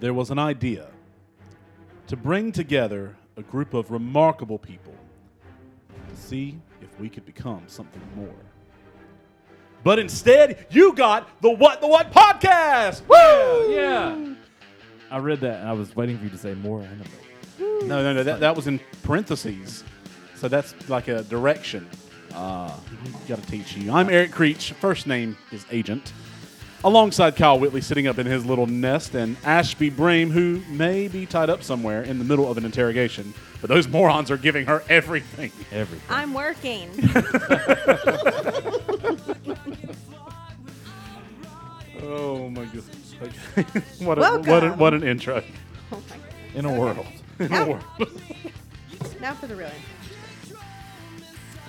there was an idea to bring together a group of remarkable people to see if we could become something more. But instead, you got the What the What podcast! Woo! Yeah. I read that, and I was waiting for you to say more. No. That was in parentheses. So that's like a direction. Got to teach you. I'm Eric Creech. First name is Agent. Alongside Kyle Whitley sitting up in his little nest, and Ashby Brame, who may be tied up somewhere in the middle of an interrogation. But those morons are giving her everything. I'm working. Oh, my goodness. Okay. What an intro. Oh in a world. Now for the real intro.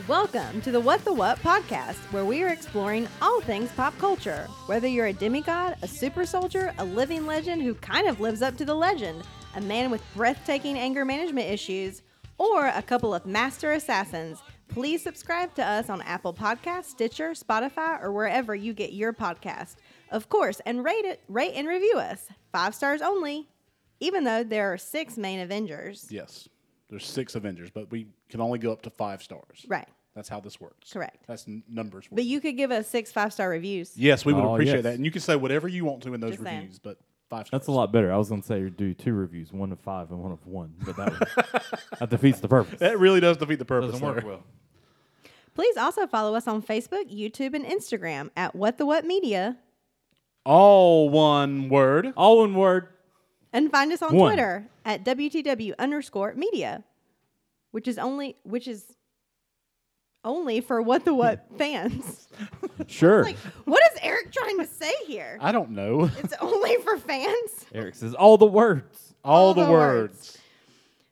Welcome to the What the What podcast, where we are exploring all things pop culture. Whether you're a demigod, a super soldier, a living legend who kind of lives up to the legend, a man with breathtaking anger management issues, or a couple of master assassins, please subscribe to us on Apple Podcasts, Stitcher, Spotify, or wherever you get your podcast. Of course, and rate and review us. 5 stars only, even though there are 6 main Avengers. Yes, there's 6 Avengers, but we can only go up to 5 stars. Right. That's how this works. Correct. That's numbers. But you could give us 6 5-star reviews. Yes, we would appreciate that. And you can say whatever you want to in those reviews, but 5 stars. That's a lot better. I was going to say do 2 reviews, 1 of 5 and 1 of 1, but that defeats the purpose. That really does defeat the purpose. Doesn't work well. Please also follow us on Facebook, YouTube, and Instagram at What the What Media. All one word. All one word. And find us on Twitter at WTW_media, which is only for What the What fans. Sure. Like, what is Eric trying to say here? I don't know. It's only for fans. Eric says all the words. All the words.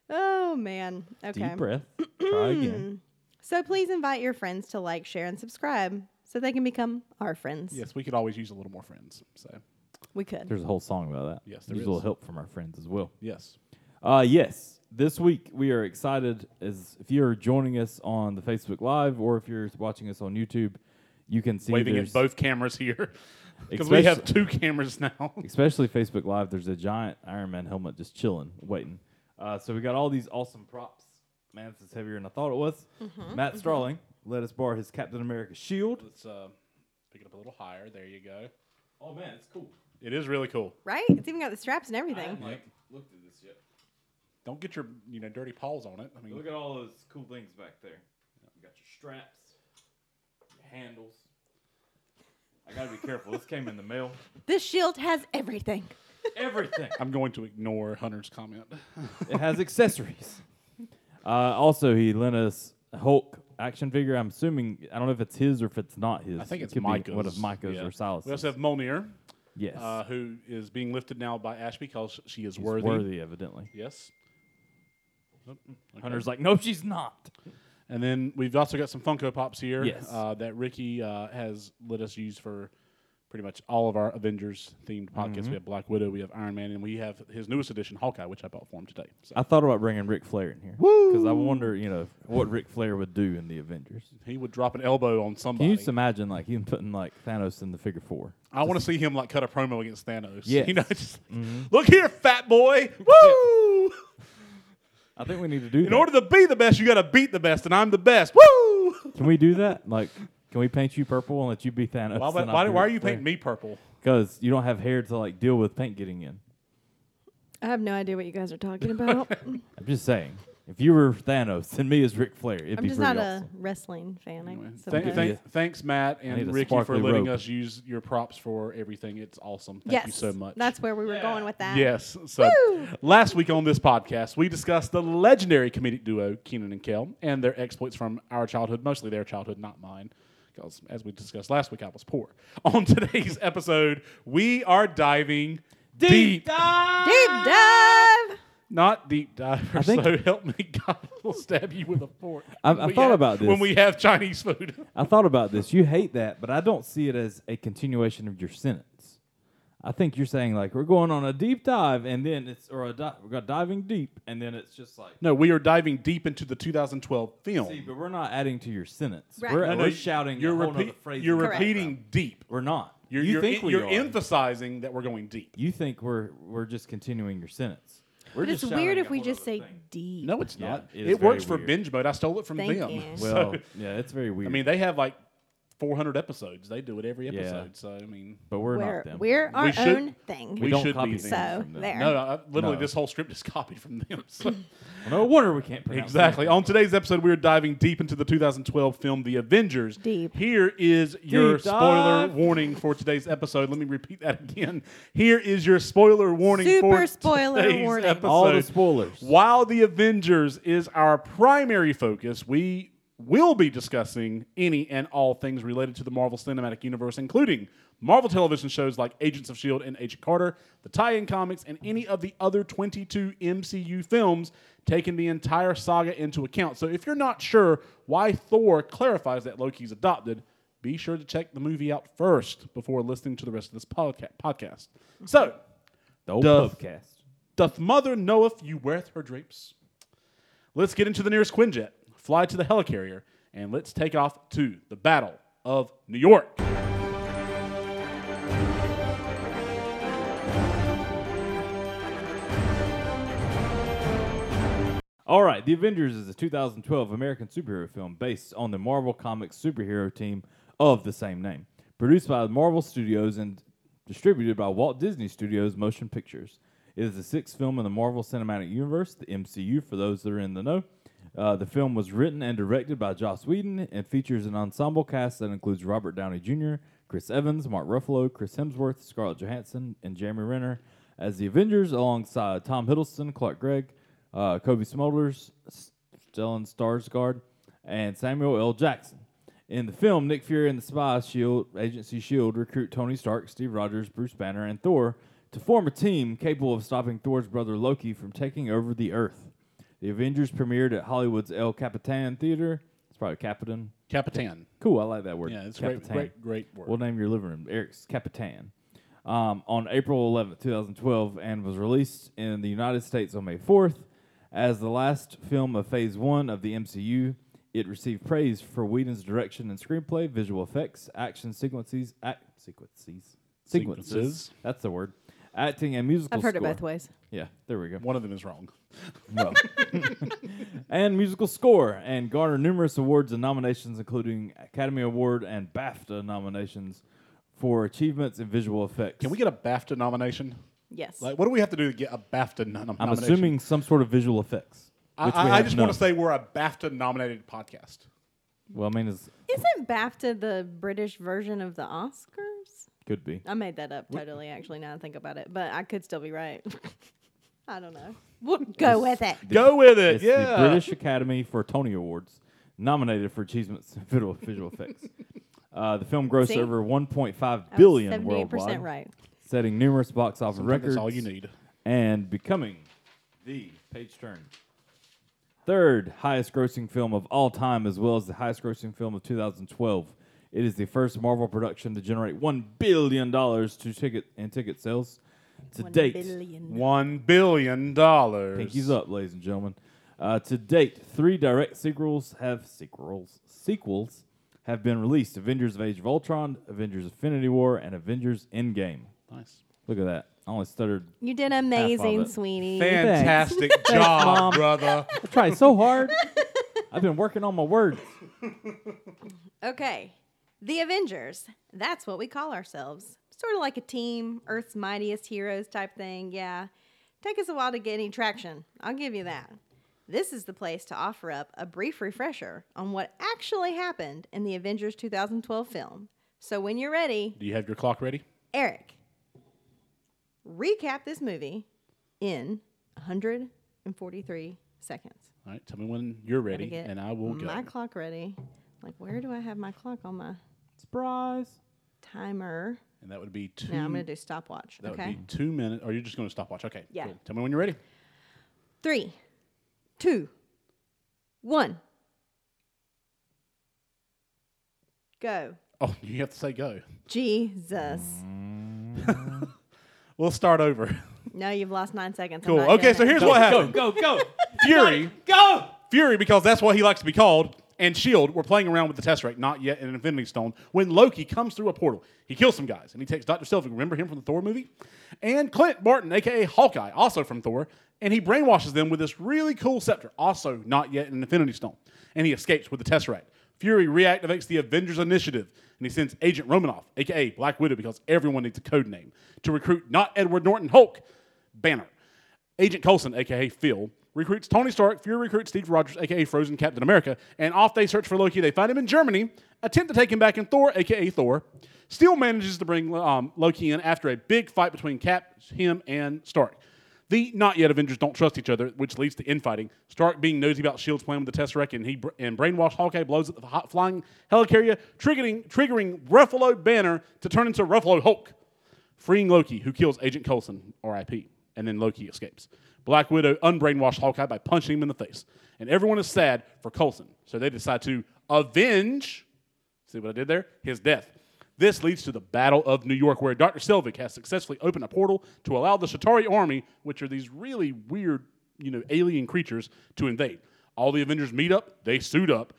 Oh man. Okay. Deep breath. Try again. So please invite your friends to like, share, and subscribe. So they can become our friends. Yes, we could always use a little more friends. So we could. There's a whole song about that. Yes, there's a little help from our friends as well. Yes. Yes. This week we are excited, as if you're joining us on the Facebook Live or if you're watching us on YouTube, you can see waving at both cameras here because we have 2 cameras now. Especially Facebook Live, there's a giant Iron Man helmet just chilling, waiting. So we got all these awesome props. Man, this is heavier than I thought it was. Mm-hmm. Matt Starling. Let us borrow his Captain America shield. Let's pick it up a little higher. There you go. Oh, man, it's cool. It is really cool. Right? It's even got the straps and everything. I haven't looked at this yet. Don't get your dirty paws on it. I mean, look at all those cool things back there. You got your straps, your handles. I got to be careful. This came in the mail. This shield has everything. Everything. I'm going to ignore Hunter's comment. It has accessories. Also, he lent us Hulk action figure. I'm assuming, I don't know if it's his or if it's not his. I think it's Micah's. What if Micah's or Silas? We also have Mjolnir, yes, who is being lifted now by Ashby because she is worthy. Worthy, evidently. Yes. Oh, okay. Hunter's like, no, she's not. And then we've also got some Funko Pops here that Ricky has let us use for pretty much all of our Avengers themed podcasts. Mm-hmm. We have Black Widow, we have Iron Man, and we have his newest edition, Hawkeye, which I bought for him today. So. I thought about bringing Ric Flair in here. Because I wonder, what Ric Flair would do in the Avengers. He would drop an elbow on somebody. Can you just imagine, him putting, Thanos in the figure 4? I want to see him, cut a promo against Thanos. Yes. Look here, fat boy. Woo! I think we need to do that. In order to be the best, you got to beat the best, and I'm the best. Woo! Can we do that? Can we paint you purple and let you be Thanos? Why are you painting me purple? Because you don't have hair to, deal with paint getting in. I have no idea what you guys are talking about. I'm just saying. If you were Thanos and me as Ric Flair, it'd be pretty awesome. I'm just not a wrestling fan. Anyway. Thanks, Matt and Ricky, for letting us use your props for everything. It's awesome. Thank you so much. That's where we were going with that. Yes. So last week on this podcast, we discussed the legendary comedic duo, Kenan and Kel, and their exploits from our childhood, mostly their childhood, not mine. Because as we discussed last week, I was poor. On today's episode, we are diving deep. Deep dive! Not deep divers, so help me God, will stab you with a fork. I thought about this. When we have Chinese food. I thought about this. You hate that, but I don't see it as a continuation of your sentence. I think you're saying, we're going on a deep dive, and then we're going diving deep, and then it's just No, we are diving deep into the 2012 film. See, but we're not adding to your sentence. Right. We're shouting a whole other phrase. You're repeating deep. We're not. You're emphasizing that we're going deep. You think we're just continuing your sentence. But it's weird if we just say deep. No, it's not. It works for binge mode. I stole it from them. Well, yeah, it's very weird. I mean, they have like 400 episodes. They do it every episode. So, I mean. But we're not them. We're our own thing. We don't copy things from them. No, literally this whole script is copied from them. So. No wonder we can't pronounce it. Exactly. On today's episode, we are diving deep into the 2012 film, The Avengers. Deep. Here is your spoiler warning for today's episode. Let me repeat that again. Here is your spoiler warning for today's episode. All the spoilers. While The Avengers is our primary focus, we will be discussing any and all things related to the Marvel Cinematic Universe, including Marvel television shows like Agents of S.H.I.E.L.D. and Agent Carter, the tie-in comics, and any of the other 22 MCU films, taking the entire saga into account. So if you're not sure why Thor clarifies that Loki's adopted, be sure to check the movie out first before listening to the rest of this podcast. So, the old podcast. Doth mother knoweth you weareth her drapes? Let's get into the nearest Quinjet, fly to the helicarrier, and let's take off to the Battle of New York. All right, The Avengers is a 2012 American superhero film based on the Marvel Comics superhero team of the same name, produced by Marvel Studios and distributed by Walt Disney Studios Motion Pictures. It is the sixth film in the Marvel Cinematic Universe, the MCU, for those that are in the know. The film was written and directed by Joss Whedon and features an ensemble cast that includes Robert Downey Jr., Chris Evans, Mark Ruffalo, Chris Hemsworth, Scarlett Johansson, and Jeremy Renner as the Avengers, alongside Tom Hiddleston, Clark Gregg, Kobe Smulders, Stellan Skarsgård, and Samuel L. Jackson. In the film, Nick Fury and the spy agency S.H.I.E.L.D. recruit Tony Stark, Steve Rogers, Bruce Banner, and Thor to form a team capable of stopping Thor's brother Loki from taking over the Earth. The Avengers premiered at Hollywood's El Capitan Theater. It's probably Capitan. Capitan. Cool, I like that word. Yeah, it's Capitan. Great word. We'll name your living room Eric's Capitan. On April 11, 2012, and was released in the United States on May 4th. As the last film of Phase 1 of the MCU, it received praise for Whedon's direction and screenplay, visual effects, action sequences, sequences. That's the word. Acting and musical score. I've heard it both ways. Yeah, there we go. One of them is wrong. Well. And musical score, and garnered numerous awards and nominations, including Academy Award and BAFTA nominations for achievements in visual effects. Can we get a BAFTA nomination? Yes. Like, what do we have to do to get a BAFTA nomination? I'm assuming some sort of visual effects. I just want to say we're a BAFTA-nominated podcast. Well, I mean, isn't BAFTA the British version of the Oscars? Could be. I made that up totally, actually, now I think about it. But I could still be right. I don't know. We'll go with it. Go with it, yeah. The British Academy for Tony Awards, nominated for achievements in visual effects. The film grossed over $1.5 billion worldwide. 78% right. Setting numerous box office records. That's all you need. And becoming the third highest grossing film of all time, as well as the highest grossing film of 2012. It is the first Marvel production to generate $1 billion in ticket sales to date. $1 billion. Pinkies up, ladies and gentlemen. To date, three direct sequels have been released. Avengers of Age of Ultron, Avengers Infinity War, and Avengers Endgame. Nice. Look at that. I only stuttered. You did amazing, sweetie. Fantastic job, brother. I tried so hard. I've been working on my words. Okay. The Avengers. That's what we call ourselves. Sort of like a team, Earth's mightiest heroes type thing. Yeah. Take us a while to get any traction. I'll give you that. This is the place to offer up a brief refresher on what actually happened in the Avengers 2012 film. So when you're ready. Do you have your clock ready? Eric, recap this movie in 143 seconds. All right, tell me when you're ready, and I will go. My clock ready. Like, where do I have my clock on my timer? And that would be two. Now I'm going to do stopwatch. That would be 2 minutes. Or you're just going to stopwatch. Okay. Yeah. Cool. Tell me when you're ready. 3, 2, 1. Go. Oh, you have to say go. Jesus. We'll start over. No, you've lost 9 seconds. Cool. Okay, so here's what happened. Go. Fury. Go. Fury, because that's what he likes to be called. and S.H.I.E.L.D. were playing around with the Tesseract, not yet an Infinity Stone, when Loki comes through a portal. He kills some guys, and he takes Dr. Sylvie, remember him from the Thor movie? And Clint Barton, a.k.a. Hawkeye, also from Thor, and he brainwashes them with this really cool scepter, also not yet an Infinity Stone, and he escapes with the Tesseract. Fury reactivates the Avengers Initiative, and he sends Agent Romanoff, a.k.a. Black Widow, because everyone needs a code name, to recruit not Edward Norton Hulk, Banner. Agent Coulson, a.k.a. Phil, recruits Tony Stark. Fury recruits Steve Rogers, a.k.a. Frozen Captain America, and off they search for Loki. They find him in Germany, attempt to take him back, and Thor, a.k.a. Thor, still manages to bring Loki in after a big fight between Cap, him, and Stark. The not-yet Avengers don't trust each other, which leads to infighting. Stark being nosy about S.H.I.E.L.D.'s plan with the Tesseract, and brainwashed Hawkeye blows at the flying helicarrier, triggering Ruffalo Banner to turn into Ruffalo Hulk, freeing Loki, who kills Agent Coulson, R.I.P., and then Loki escapes. Black Widow unbrainwashed Hawkeye by punching him in the face. And everyone is sad for Coulson, so they decide to avenge, see what I did there, his death. This leads to the Battle of New York, where Dr. Selvig has successfully opened a portal to allow the Chitauri army, which are these really weird, alien creatures, to invade. All the Avengers meet up, they suit up,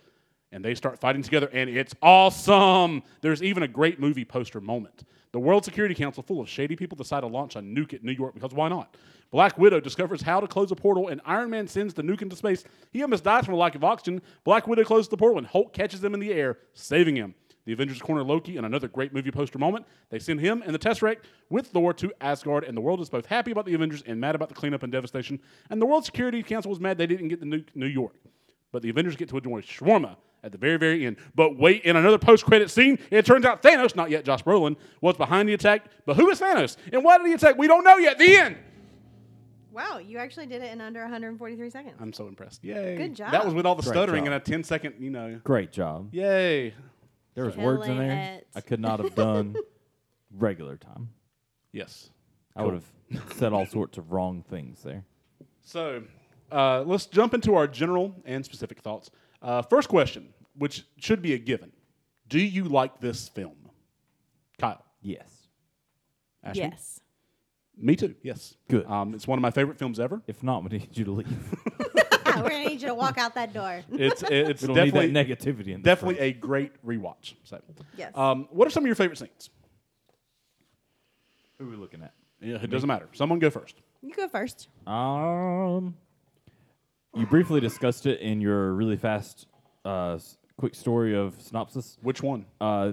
and they start fighting together, and it's awesome! There's even a great movie poster moment. The World Security Council, full of shady people, decide to launch a nuke at New York, because why not? Black Widow discovers how to close a portal, and Iron Man sends the nuke into space. He almost dies from a lack of oxygen. Black Widow closes the portal, and Hulk catches him in the air, saving him. The Avengers corner Loki in another great movie poster moment. They send him and the Tesseract with Thor to Asgard, and the world is both happy about the Avengers and mad about the cleanup and devastation. And the World Security Council was mad they didn't get the nuke New York. But the Avengers get to enjoy shawarma at the very, very end. But wait, in another post-credit scene, it turns out Thanos, not yet Josh Brolin, was behind the attack. But who is Thanos? And why did he attack? We don't know yet. The end. Wow, you actually did it in under 143 seconds. I'm so impressed. Yay. Good job. That was with all the stuttering and a 10-second, Great job. Yay. There was words in there I could not have done regular time. Yes. I would have said all sorts of wrong things there. So let's jump into our general and specific thoughts. First question, which should be a given. Do you like this film? Kyle? Yes. Ashby? Yes. Me too, yes. Good. It's one of my favorite films ever. If not, we need you to leave. We're going to need you to walk out that door. It's definitely negativity in this definitely a great rewatch. So. Yes. What are some of your favorite scenes? Who are we looking at? Yeah, it doesn't matter. Someone go first. You go first. You briefly discussed it in your really fast, quick story of synopsis. Which one? The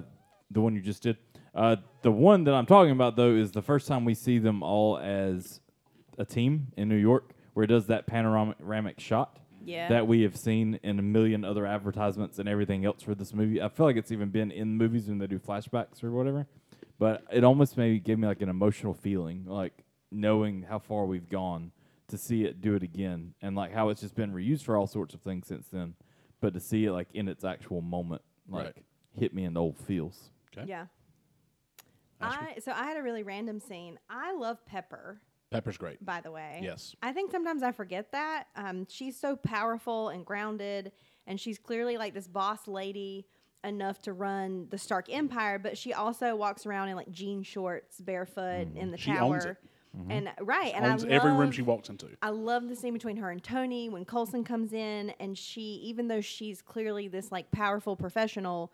one you just did. The one that I'm talking about, though, is the first time we see them all as a team in New York, where it does that panoramic shot that we have seen in a million other advertisements and everything else for this movie. I feel like it's even been in movies when they do flashbacks or whatever. But it almost maybe gave me like an emotional feeling, like knowing how far we've gone to see it do it again and like how it's just been reused for all sorts of things since then. But to see it like in its actual moment, like hit me in the old feels. Okay. Yeah. So I had a really random scene. I love Pepper. Pepper's great. By the way. Yes. I think sometimes I forget that. She's so powerful and grounded, and she's clearly like this boss lady enough to run the Stark Empire, but she also walks around in like jean shorts, barefoot, in the tower. Owns it. Mm-hmm. And I love every room she walks into. I love the scene between her and Tony when Coulson comes in, and she, even though she's clearly this like powerful professional,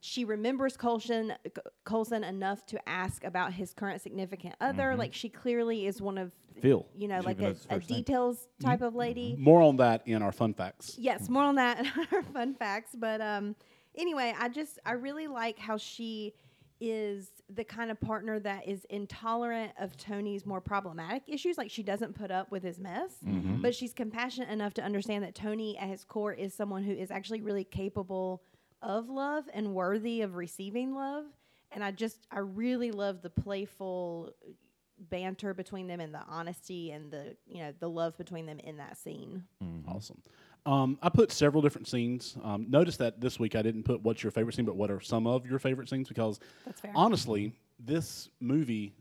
she remembers Coulson enough to ask about his current significant other. Mm-hmm. Like she clearly is one of Phil, she like a details type of lady. More on that in our fun facts. Yes, more on that in our fun facts. But anyway, I really like how she is the kind of partner that is intolerant of Tony's more problematic issues. Like she doesn't put up with his mess, but she's compassionate enough to understand that Tony at his core is someone who is actually really capable of love and worthy of receiving love. And I really love the playful banter between them and the honesty and the the love between them in that scene. Awesome. I put several different scenes. Notice that this week I didn't put what's your favorite scene, but what are some of your favorite scenes, because honestly, this movie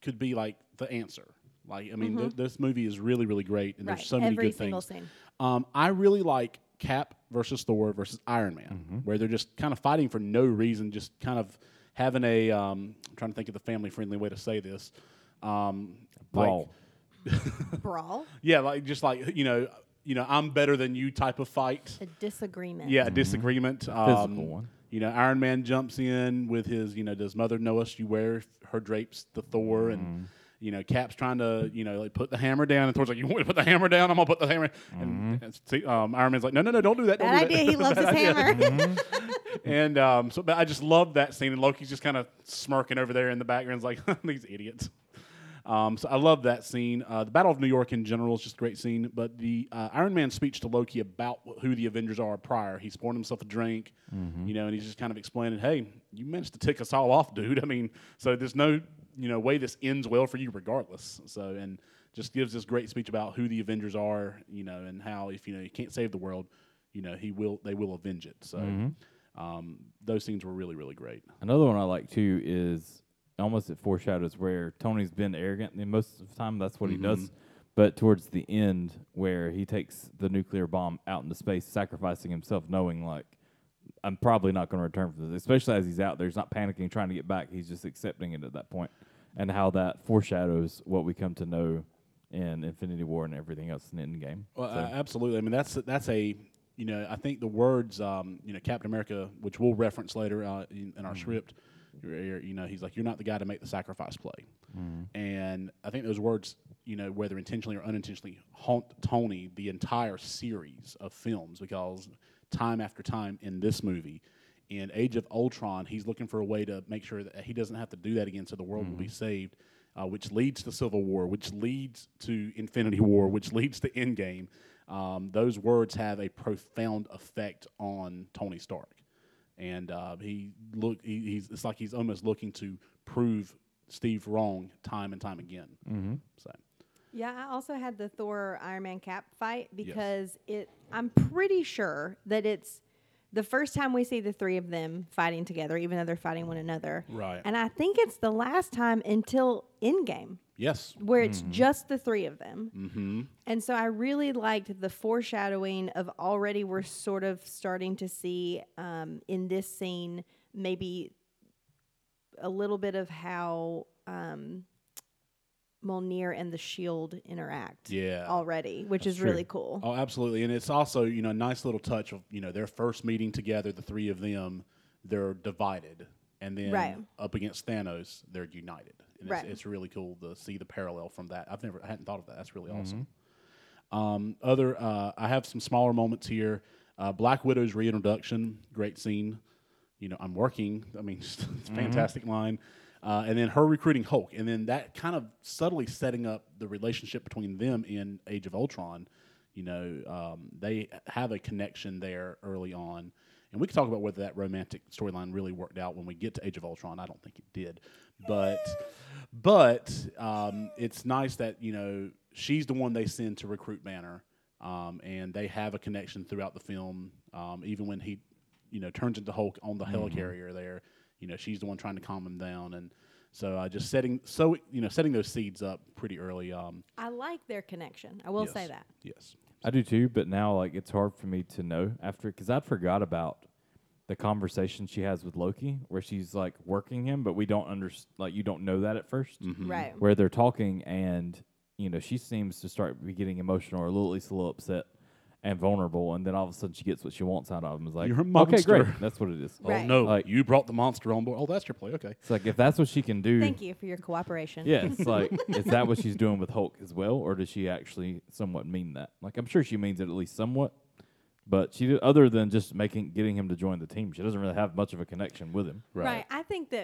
could be like the answer. Like, I mean, this movie is really, really great, and there's so many good things. Scene. I really like Cap versus Thor versus Iron Man, where they're just kind of fighting for no reason, just kind of having a, I'm trying to think of the family-friendly way to say this. Brawl. Brawl? Yeah, like just like, you know, I'm better than you type of fight. A disagreement. Yeah, a disagreement. Physical one. You know, Iron Man jumps in with his, you know, does Mother know us? You wear her drapes, the Thor, and, you know, Cap's trying to, you know, like put the hammer down, and Thor's like, you want me to put the hammer down? I'm going to put the hammer and Iron Man's like, no, don't do that. Don't do that. He loves his hammer. And so, but I just love that scene, and Loki's just kind of smirking over there in the background, like, these idiots. So I love that scene. The Battle of New York in general is just a great scene. But the Iron Man speech to Loki about who the Avengers are prior. He's pouring himself a drink, you know, and he's just kind of explaining, hey, you managed to tick us all off, dude. I mean, so there's no, you know, way this ends well for you regardless. So, and just gives this great speech about who the Avengers are, you know, and how if, you know, you can't save the world, you know, they will avenge it. So those scenes were really, really great. Another one I like, too, is... Almost it foreshadows where Tony's been arrogant. I mean, most of the time, that's what he does. But towards the end, where he takes the nuclear bomb out into space, sacrificing himself, knowing, like, I'm probably not going to return from this. Especially as he's out there. He's not panicking, trying to get back. He's just accepting it at that point. And how that foreshadows what we come to know in Infinity War and everything else in Endgame. Well, so. Absolutely. I mean, that's a... You know, I think the words, you know, Captain America, which we'll reference later in our script... You know, he's like, you're not the guy to make the sacrifice play. And I think those words, you know, whether intentionally or unintentionally, haunt Tony the entire series of films, because time after time in this movie, in Age of Ultron, he's looking for a way to make sure that he doesn't have to do that again, so the world will be saved, which leads to Civil War, which leads to Infinity War, which leads to Endgame. Those words have a profound effect on Tony Stark. And he's it's like he's almost looking to prove Steve wrong time and time again. So, yeah, I also had the Thor Iron Man Cap fight because I'm pretty sure that it's the first time we see the three of them fighting together, even though they're fighting one another. Right. And I think it's the last time until Endgame. Yes. Where it's just the three of them. And so I really liked the foreshadowing of already we're sort of starting to see in this scene maybe a little bit of how Mjolnir and the shield interact already, which That's is true. Really cool. Oh, absolutely. And it's also, you know, a nice little touch of, you know, their first meeting together, the three of them, they're divided. And then up against Thanos, they're united. And it's really cool to see the parallel from that. I hadn't thought of that. That's really awesome. I have some smaller moments here. Black Widow's reintroduction, great scene. You know, I'm working. I mean, it's a fantastic line. And then her recruiting Hulk. And then that kind of subtly setting up the relationship between them in Age of Ultron. You know, they have a connection there early on. And we can talk about whether that romantic storyline really worked out when we get to Age of Ultron. I don't think it did. But it's nice that, you know, she's the one they send to recruit Banner. And they have a connection throughout the film. Even when he, you know, turns into Hulk on the helicarrier there. You know, she's the one trying to calm him down, and so just setting those seeds up pretty early. I like their connection. I will say that. Yes, I do too. But now, like, it's hard for me to know after, because I forgot about the conversation she has with Loki, where she's like working him, but we don't you don't know that at first, right? Where they're talking, and you know, she seems to start getting emotional, or at least a little upset. And vulnerable, and then all of a sudden she gets what she wants out of him. It's like, you're a monster. Okay, great. That's what it is. Right. Oh, no. Like, you brought the monster on board. Oh, that's your play. Okay. It's like, if that's what she can do. Thank you for your cooperation. Yeah, it's like, is that what she's doing with Hulk as well, or does she actually somewhat mean that? Like, I'm sure she means it at least somewhat, but she, other than just getting him to join the team, she doesn't really have much of a connection with him. Right. I think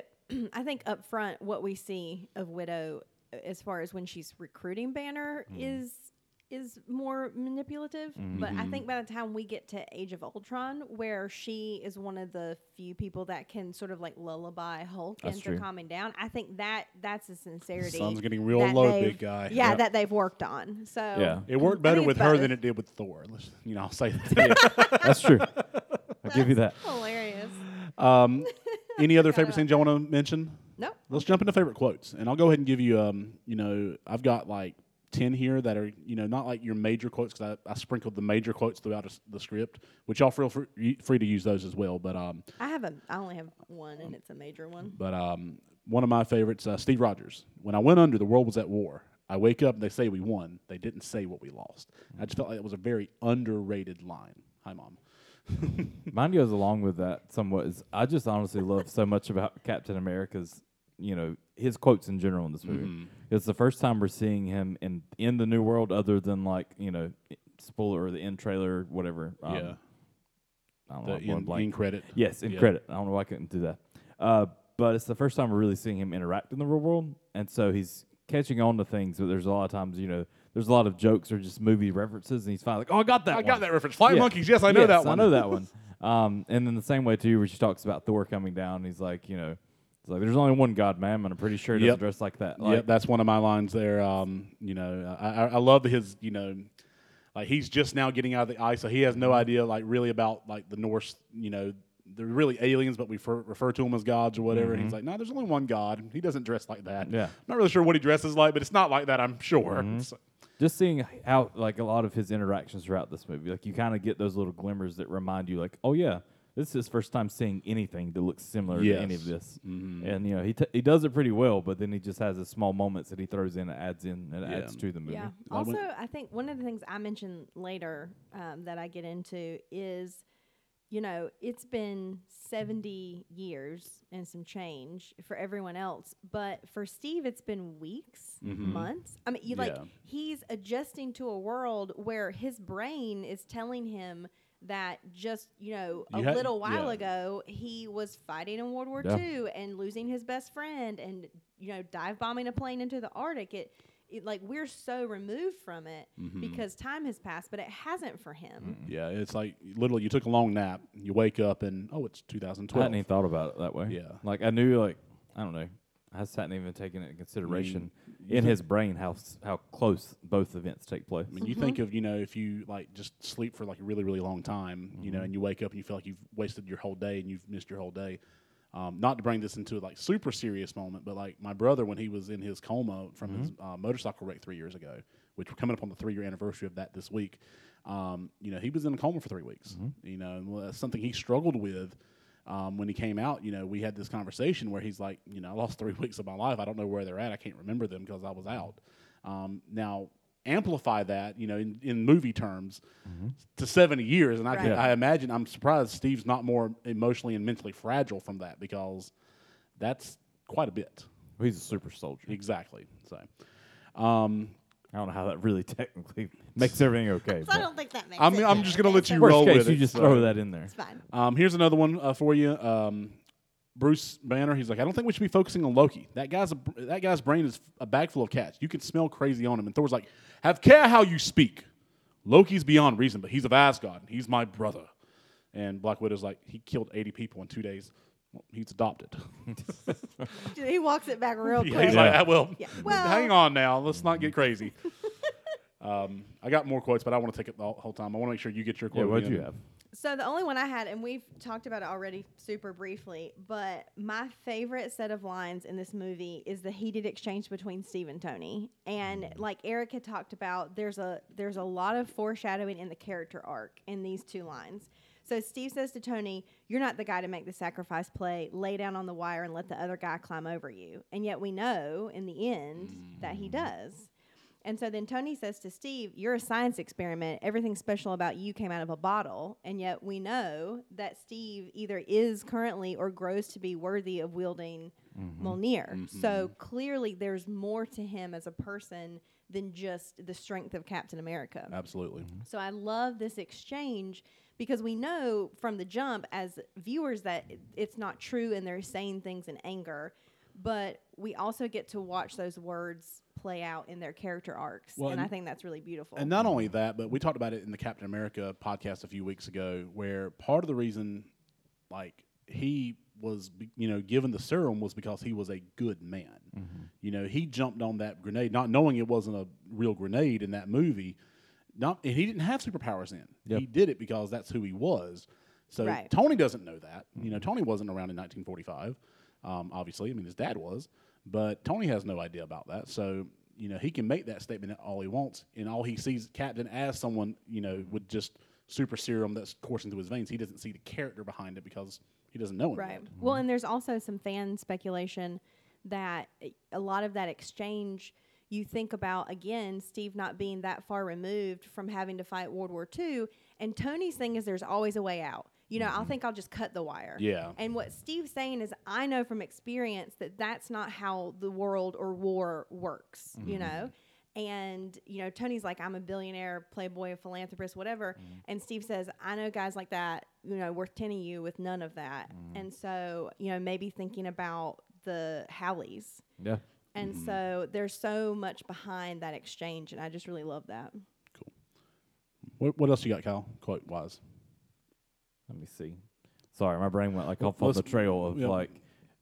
up front, what we see of Widow, as far as when she's recruiting Banner, is more manipulative, but I think by the time we get to Age of Ultron, where she is one of the few people that can sort of like lullaby Hulk into calming down, I think that's the sincerity. The sun's getting real low, big guy. Yeah, that they've worked on. So it worked better with her than it did with Thor. You know, I'll say that. That's true. I'll give you that. Hilarious. Any other favorite scenes y'all want to mention? No. Let's jump into favorite quotes, and I'll go ahead and give you. You know, I've got like 10 here that are, you know, not like your major quotes, because I sprinkled the major quotes throughout the script, which y'all feel free to use those as well. But I only have one, and it's a major one. But one of my favorites, Steve Rogers. When I went under, the world was at war. I wake up and they say we won. They didn't say what we lost. Mm-hmm. I just felt like it was a very underrated line. Hi, Mom. Mine goes along with that somewhat. Is I just honestly love so much about Captain America's, you know, his quotes in general in this movie. Mm-hmm. It's the first time we're seeing him in the new world other than, like, you know, spoiler or the end trailer, whatever. Yeah. I don't know. In credit. Yes, in credit. I don't know why I couldn't do that. But it's the first time we're really seeing him interact in the real world. And so he's catching on to things, but there's a lot of times, you know, there's a lot of jokes or just movie references, and he's finally like, oh, I got that one. I got that reference. Flying monkeys, yes, I know that one. I know that one. And then the same way, too, where she talks about Thor coming down, and he's like, you know, it's like, there's only one God, man, and I'm pretty sure he doesn't dress like that. Like, that's one of my lines there. You know, I love his, you know, like, he's just now getting out of the ice, so he has no idea, like, really about, like, the Norse, you know, they're really aliens, but we refer to them as gods or whatever. Mm-hmm. And he's like, no, there's only one God. He doesn't dress like that. Yeah. I'm not really sure what he dresses like, but it's not like that, I'm sure. Mm-hmm. So. Just seeing how, like, a lot of his interactions throughout this movie, like, you kind of get those little glimmers that remind you, like, oh, yeah, this is his first time seeing anything that looks similar to any of this. Mm-hmm. And, you know, he does it pretty well, but then he just has his small moments that he throws in and adds to the movie. Yeah. Also, I think one of the things I mentioned later that I get into is, you know, it's been 70 years and some change for everyone else. But for Steve, it's been weeks, months. I mean, he's adjusting to a world where his brain is telling him that just, you know, little while ago, he was fighting in World War II and losing his best friend and, you know, dive bombing a plane into the Arctic. Like, we're so removed from it because time has passed, but it hasn't for him. Mm-hmm. Yeah, it's like, literally, you took a long nap, you wake up, and, oh, it's 2012. I hadn't even thought about it that way. Yeah. Like, I knew, like, I don't know. I hadn't even taken it in consideration in his brain how close both events take place. I mean, you think of, you know, if you, like, just sleep for, like, a really, really long time, you know, and you wake up and you feel like you've wasted your whole day and you've missed your whole day. Not to bring this into, like, super serious moment, but, like, my brother, when he was in his coma from his motorcycle wreck 3 years ago, which we're coming up on the 3-year anniversary of that this week, you know, he was in a coma for 3 weeks, you know, and that's something he struggled with when he came out. You know, we had this conversation where he's like, you know, I lost 3 weeks of my life. I don't know where they're at. I can't remember them because I was out. Now, amplify that, you know, in movie terms to 70 years. And I imagine, I'm surprised Steve's not more emotionally and mentally fragile from that, because that's quite a bit. He's a super soldier. Exactly. So, I don't know how that really technically makes everything okay. So I don't think that makes sense. I'm just going to let you roll with it. You just throw that in there. It's fine. Here's another one for you. Bruce Banner, he's like, I don't think we should be focusing on Loki. That guy's brain is a bag full of cats. You can smell crazy on him. And Thor's like, have care how you speak. Loki's beyond reason, but he's of Asgard. He's my brother. And Black Widow's like, he killed 80 people in 2 days. Well, he's adopted. He walks it back real quick. He's like, well, hang on now. Let's not get crazy. I got more quotes, but I want to take it the whole time. I want to make sure you get your quote. Yeah, what do you have? So the only one I had, and we've talked about it already super briefly, but my favorite set of lines in this movie is the heated exchange between Steve and Tony. And like Eric had talked about, there's a lot of foreshadowing in the character arc in these two lines. So Steve says to Tony, you're not the guy to make the sacrifice play, lay down on the wire and let the other guy climb over you. And yet we know in the end that he does. And so then Tony says to Steve, you're a science experiment. Everything special about you came out of a bottle. And yet we know that Steve either is currently or grows to be worthy of wielding Mjolnir. Mm-hmm. So clearly there's more to him as a person than just the strength of Captain America. Absolutely. Mm-hmm. So I love this exchange because we know from the jump as viewers that it's not true and they're saying things in anger. But we also get to watch those words play out in their character arcs, well, and I think that's really beautiful. And not only that, but we talked about it in the Captain America podcast a few weeks ago, where part of the reason, like, he was, you know, given the serum was because he was a good man. Mm-hmm. You know, he jumped on that grenade, not knowing it wasn't a real grenade in that movie, and he didn't have superpowers then. Yep. He did it because that's who he was. So Tony doesn't know that. Mm-hmm. You know, Tony wasn't around in 1945. Obviously, I mean, his dad was, but Tony has no idea about that. So, you know, he can make that statement all he wants, and all he sees Captain as someone, you know, with just super serum that's coursing through his veins. He doesn't see the character behind it because he doesn't know him. Right. Well, and there's also some fan speculation that a lot of that exchange, you think about, again, Steve not being that far removed from having to fight World War II. And Tony's thing is there's always a way out. You know, I think I'll just cut the wire. Yeah. And what Steve's saying is, I know from experience that that's not how the world or war works, you know. And, you know, Tony's like, I'm a billionaire, playboy, a philanthropist, whatever. And Steve says, I know guys like that, you know, worth 10 of you with none of that. And so, you know, maybe thinking about the Howleys. Yeah. And so there's so much behind that exchange, and I just really love that. Cool. What else you got, Kyle, quote-wise? Let me see. Sorry, my brain went like off on the trail of like,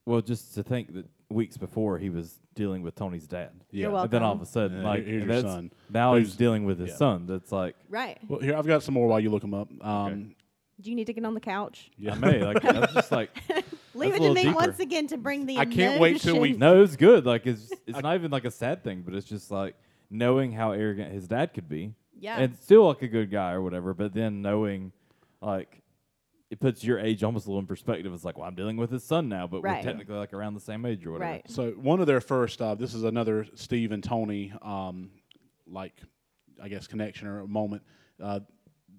well, just to think that weeks before he was dealing with Tony's dad. Yeah. But then all of a sudden, like, that's, son. Now he's dealing with his son. That's like. Right. Well, here, I've got some more while you look them up. Okay. Do you need to get on the couch? Yeah, I may. Like, I was just like. Leave it to me once again to bring the emotion. I can't wait till we. No, it's good. Like, it's not even like a sad thing, but it's just like knowing how arrogant his dad could be. Yeah. And still like a good guy or whatever, but then knowing, like, it puts your age almost a little in perspective. It's like, well, I'm dealing with his son now, but we're technically like around the same age or whatever. Right. So one of their first, this is another Steve and Tony, like, I guess, connection or moment.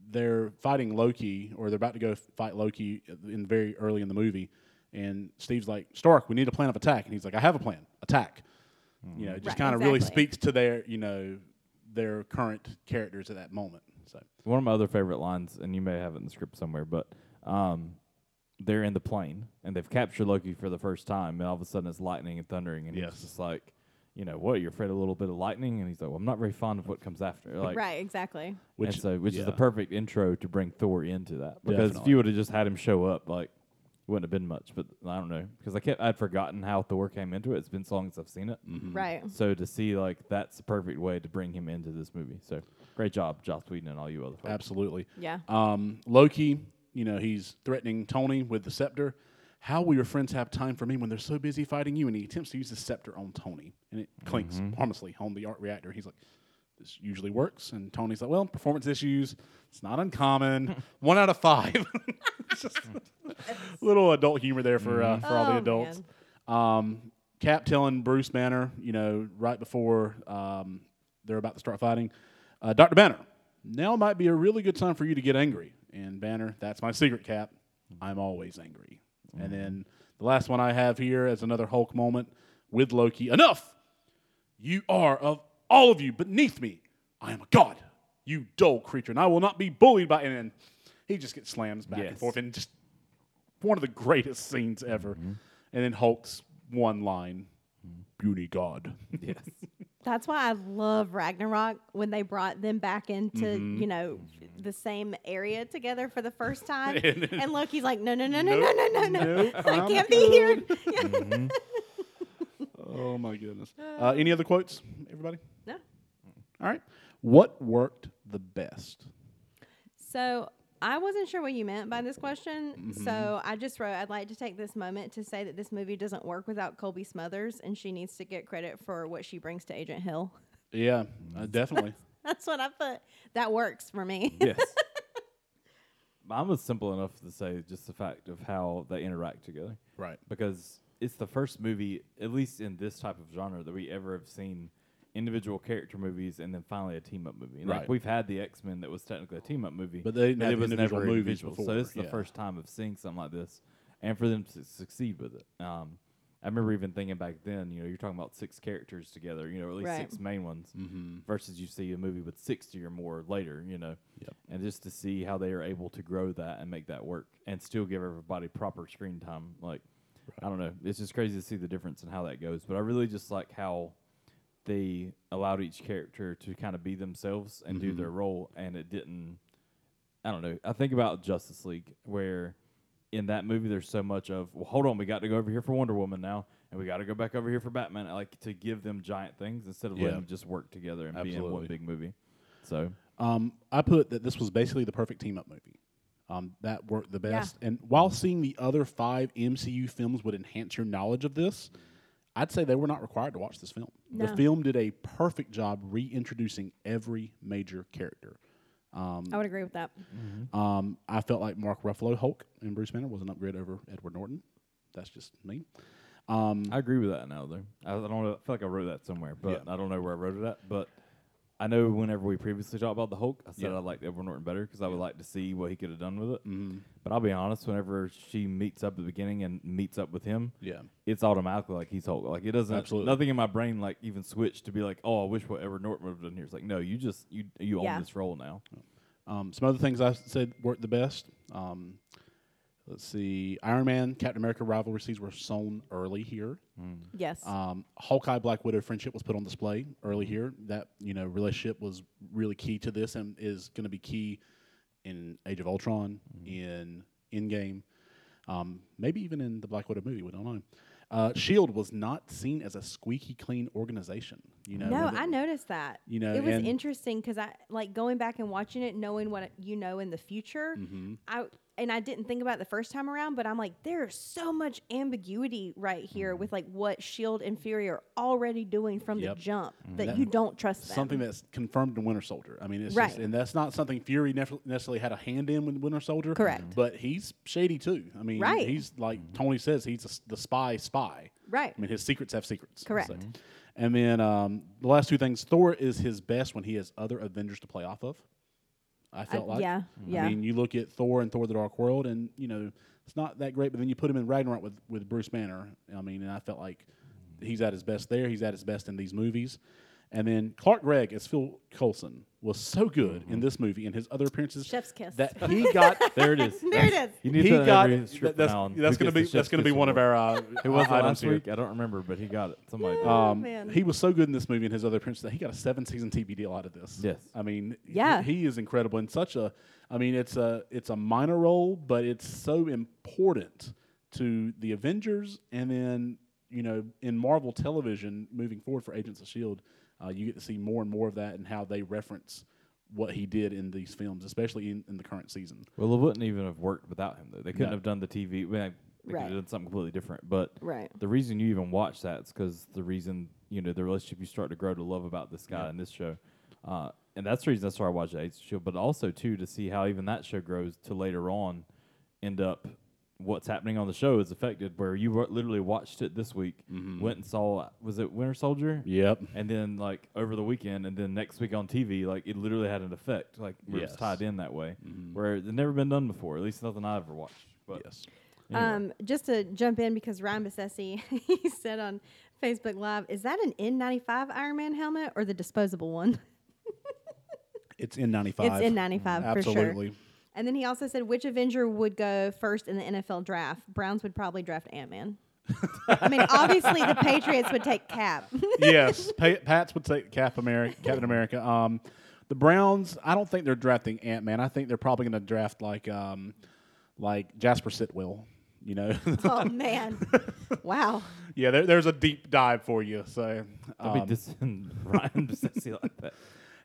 They're fighting Loki, or they're about to go fight Loki in very early in the movie. And Steve's like, Stark, we need a plan of attack. And he's like, I have a plan. Attack. You know, it just kind of really speaks to their, you know, their current characters at that moment. So one of my other favorite lines, and you may have it in the script somewhere, but they're in the plane and they've captured Loki for the first time, and all of a sudden it's lightning and thundering, and he's just like, you know what, you're afraid of a little bit of lightning? And he's like, well, I'm not very fond of what comes after. Like, right, exactly. Which is the perfect intro to bring Thor into that, because if you would have just had him show up, like, it wouldn't have been much. But I don't know, because I'd forgotten how Thor came into it. It's been so long since I've seen it. Right. So to see, like, that's the perfect way to bring him into this movie. So great job, Joss Whedon and all you other folks. Absolutely. Yeah. Loki. You know, he's threatening Tony with the scepter. How will your friends have time for me when they're so busy fighting you? And he attempts to use the scepter on Tony, and it clinks harmlessly on the arc reactor. He's like, this usually works. And Tony's like, well, performance issues. It's not uncommon. 1 out of 5. Just a little adult humor there for all the adults. Cap telling Bruce Banner, you know, right before they're about to start fighting, Dr. Banner, now might be a really good time for you to get angry. And Banner, that's my secret, Cap. I'm always angry. And then the last one I have here is another Hulk moment with Loki. Enough! You are, of all of you, beneath me. I am a god, you dull creature, and I will not be bullied by... And then he just gets slammed back and forth, and just one of the greatest scenes ever. And then Hulk's one line, beauty god. Yes. That's why I love Ragnarok, when they brought them back into, you know, the same area together for the first time. And Loki's like, no, I can't be here. Oh, my goodness. Any other quotes, everybody? No. All right. What worked the best? So I wasn't sure what you meant by this question, so I just wrote, I'd like to take this moment to say that this movie doesn't work without Colby Smuthers, and she needs to get credit for what she brings to Agent Hill. Yeah, definitely. That's what I put. That works for me. Yes. Mine was simple enough to say just the fact of how they interact together. Right. Because it's the first movie, at least in this type of genre, that we ever have seen individual character movies, and then finally a team-up movie. Right. Like, we've had the X-Men that was technically a team-up movie, but it was never individual. So this is the first time of seeing something like this, and for them to succeed with it. I remember even thinking back then, you know, you're talking about 6 characters together, you know, at least 6 main ones, versus you see a movie with 60 or more later, you know. Yep. And just to see how they are able to grow that and make that work and still give everybody proper screen time. Like, I don't know. It's just crazy to see the difference in how that goes. But I really just like how they allowed each character to kind of be themselves and do their role, and it didn't, I don't know. I think about Justice League, where in that movie there's so much of, well, hold on, we got to go over here for Wonder Woman now, and we got to go back over here for Batman. I like to give them giant things instead of letting them just work together and be in one big movie. So I put that this was basically the perfect team-up movie. That worked the best. Yeah. And while seeing the other 5 MCU films would enhance your knowledge of this, I'd say they were not required to watch this film. No. The film did a perfect job reintroducing every major character. I would agree with that. I felt like Mark Ruffalo, Hulk, and Bruce Banner was an upgrade over Edward Norton. That's just me. I agree with that now, though. I don't know. I feel like I wrote that somewhere, but yeah. I don't know where I wrote it at. But I know whenever we previously talked about the Hulk, I said I liked Edward Norton better because I would like to see what he could have done with it. Mm-hmm. But I'll be honest, whenever she meets up at the beginning and meets up with him, it's automatically like he's Hulk. Like it doesn't. Absolutely. Nothing in my brain like even switched to be like, oh, I wish what Edward Norton would have done here. It's like, no, you just you own this role now. Some other things I said worked the best. Let's see. Iron Man, Captain America rivalry scenes were sown early here. Yes. Hawkeye, Black Widow friendship was put on display early here. That, you know, relationship was really key to this and is going to be key in Age of Ultron, in Endgame, maybe even in the Black Widow movie. We don't know. SHIELD was not seen as a squeaky clean organization. You know, no, I noticed that. You know, it was interesting because I like going back and watching it, knowing what you know in the future. And I didn't think about it the first time around, but I'm like, there's so much ambiguity right here with like what SHIELD and Fury are already doing from the jump that you don't trust them. Something that's confirmed in Winter Soldier. I mean, it's just, and that's not something Fury necessarily had a hand in with Winter Soldier. Correct. But he's shady too. I mean, he's like Tony says, he's the spy. Right. I mean, his secrets have secrets. Correct. So. And then the last two things, Thor is his best when he has other Avengers to play off of. I felt like. Yeah, I mean, you look at Thor and Thor the Dark World, and, you know, it's not that great, but then you put him in Ragnarok with Bruce Banner. I mean, and I felt like he's at his best there. He's at his best in these movies. And then Clark Gregg as Phil Coulson was so good in this movie and his other appearances. Chef's kiss. That he got. There it is. There it is. You need to got. That's going to be one of our it was last week. I don't remember, but he got it. Somebody. Man. He was so good in this movie and his other appearances that he got a 7-season TV deal out of this. Yes. I mean, he is incredible in such a. I mean, it's a minor role, but it's so important to the Avengers, and then you know in Marvel television moving forward for Agents of S.H.I.E.L.D. You get to see more and more of that and how they reference what he did in these films, especially in the current season. Well, it wouldn't even have worked without him, though. They couldn't have done the TV. Well, they could have done something completely different. But the reason you even watch that is because the reason, you know, the relationship you start to grow to love about this guy in this show. And that's the reason I started watching Agents of S.H.I.E.L.D., but also, too, to see how even that show grows to later on end up what's happening on the show is affected where you literally watched it this week, went and saw, was it Winter Soldier? Yep. And then like over the weekend and then next week on TV, like it literally had an effect, like where it's tied in that way where it's never been done before, at least nothing I've ever watched. But anyway. Just to jump in because Ryan Bassesi, he said on Facebook Live, is that an N95 Iron Man helmet or the disposable one? It's N95. It's N95 for sure. Absolutely. And then he also said, which Avenger would go first in the NFL draft? Browns would probably draft Ant-Man. I mean, obviously, the Patriots would take Cap. Yes. Pats would take Captain America. The Browns, I don't think they're drafting Ant-Man. I think they're probably going to draft like Jasper Sitwell. You know? Oh, man. Wow. Yeah, there's a deep dive for you. So I'll be dissing Ryan Bassesi like that.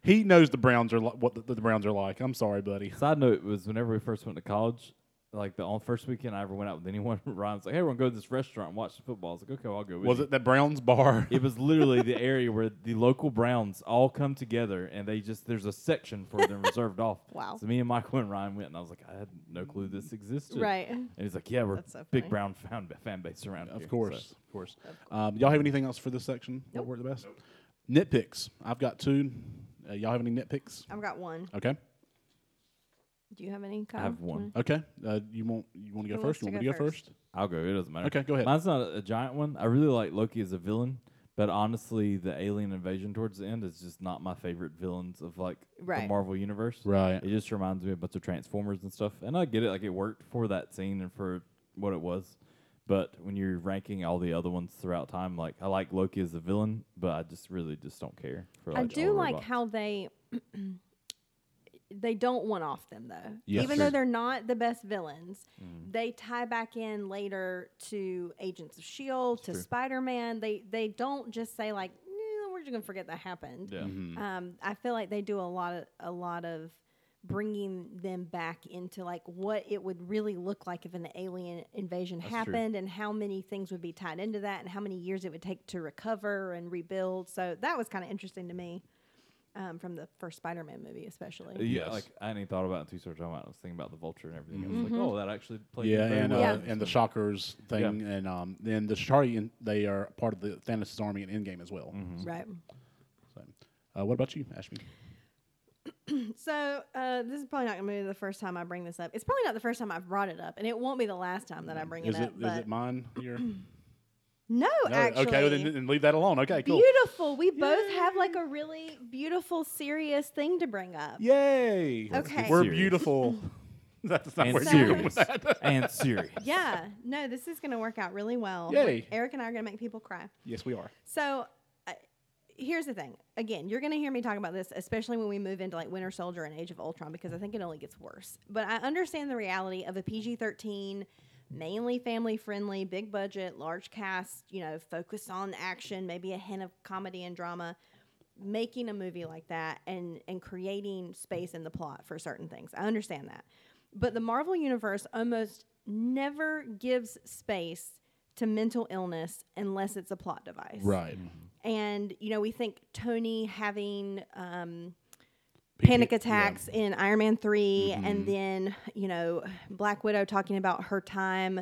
He knows the Browns are what the Browns are like. I'm sorry, buddy. Side note was whenever we first went to college, like the first weekend I ever went out with anyone, Ryan's like, hey, we're going to go to this restaurant and watch the football. I was like, okay, I'll go with you. Was it the Browns bar? It was literally the area where the local Browns all come together, and they just there's a section for them reserved off. Wow. So me and Michael and Ryan went, and I was like, I had no clue this existed. Right. And he's like, yeah, we're so big Brown fan base around here. Of course. Y'all have anything else for this section? Nope. What were the best? Nope. Nitpicks. I've got two. Y'all have any nitpicks? I've got one. Okay. Do you have any? Kyle? I have one. Okay. You want to go first? You want me to go first? I'll go. It doesn't matter. Okay, go ahead. Mine's not a giant one. I really like Loki as a villain, but honestly, the alien invasion towards the end is just not my favorite villains of like the Marvel universe. Right. It just reminds me of a bunch of Transformers and stuff, and I get it. Like it worked for that scene and for what it was, but when you're ranking all the other ones throughout time, like I like Loki as a villain, but I just really don't care. For, like, I do like how they don't one-off them though. Yes, even though they're not the best villains, they tie back in later to Agents of S.H.I.E.L.D., to Spider-Man. They don't just say like, no, we're just gonna forget that happened. Yeah. Mm-hmm. I feel like they do a lot of bringing them back into like what it would really look like if an alien invasion happened and how many things would be tied into that and how many years it would take to recover and rebuild. So that was kind of interesting to me. from the first Spider-Man movie, especially. Yeah, like I hadn't even thought about it until you started talking about it. I was thinking about the Vulture and everything. Mm-hmm. I was like, oh, that actually played. Yeah, very well. And the Shockers thing, and the Chitauri, they are part of the Thanos' army in Endgame as well. Mm-hmm. Right. So, what about you, Ashby? So this is probably not going to be the first time I bring this up. It's probably not the first time I've brought it up, and it won't be the last time that I bring it up. Is it mine here? No, actually. Okay, well then leave that alone. Okay, cool. Beautiful. We both have like a really beautiful, serious thing to bring up. Yay. Okay. We're beautiful. That's not where you're going with that. And serious. Yeah. No, this is going to work out really well. Yay. Eric and I are going to make people cry. Yes, we are. So here's the thing. Again, you're going to hear me talk about this, especially when we move into like Winter Soldier and Age of Ultron, because I think it only gets worse. But I understand the reality of a PG-13 mainly family-friendly, big-budget, large cast, you know, focus on action, maybe a hint of comedy and drama, making a movie like that and creating space in the plot for certain things. I understand that. But the Marvel Universe almost never gives space to mental illness unless it's a plot device. Right. And, you know, we think Tony having panic attacks in Iron Man 3, and then, you know, Black Widow talking about her time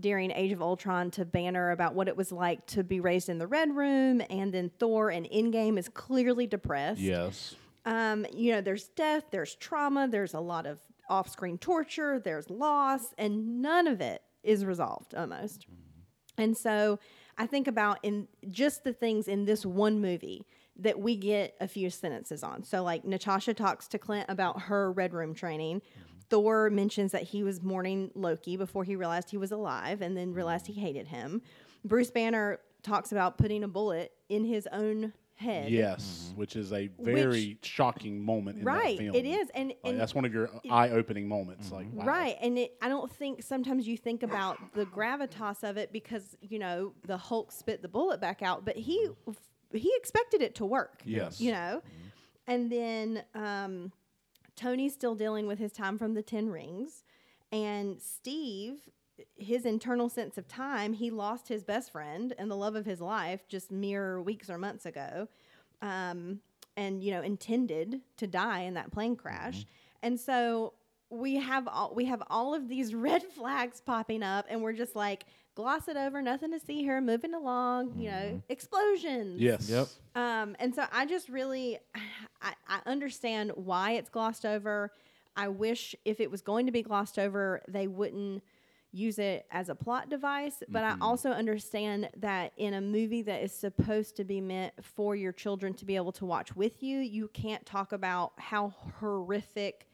during Age of Ultron to Banner about what it was like to be raised in the Red Room, and then Thor in Endgame is clearly depressed. Yes. You know, there's death, there's trauma, there's a lot of off-screen torture, there's loss, and none of it is resolved almost. Mm-hmm. And so I think about in just the things in this one movie that we get a few sentences on. So, like, Natasha talks to Clint about her Red Room training. Thor mentions that he was mourning Loki before he realized he was alive and then realized he hated him. Bruce Banner talks about putting a bullet in his own head. Yes, which is a very shocking moment in the film. Right, it is. And that's one of your eye-opening moments. Like, wow. Right, and I don't think sometimes you think about the gravitas of it because, you know, the Hulk spit the bullet back out, but he expected it to work. Yes. You know? And then Tony's still dealing with his time from the Ten Rings. And Steve, his internal sense of time, he lost his best friend and the love of his life just mere weeks or months ago. And, you know, intended to die in that plane crash. And so we have all of these red flags popping up, and we're just like, gloss it over, nothing to see here, moving along, you know, explosions. Yes. Yep. And so I just really, I understand why it's glossed over. I wish if it was going to be glossed over, they wouldn't use it as a plot device. But I also understand that in a movie that is supposed to be meant for your children to be able to watch with you, you can't talk about how horrific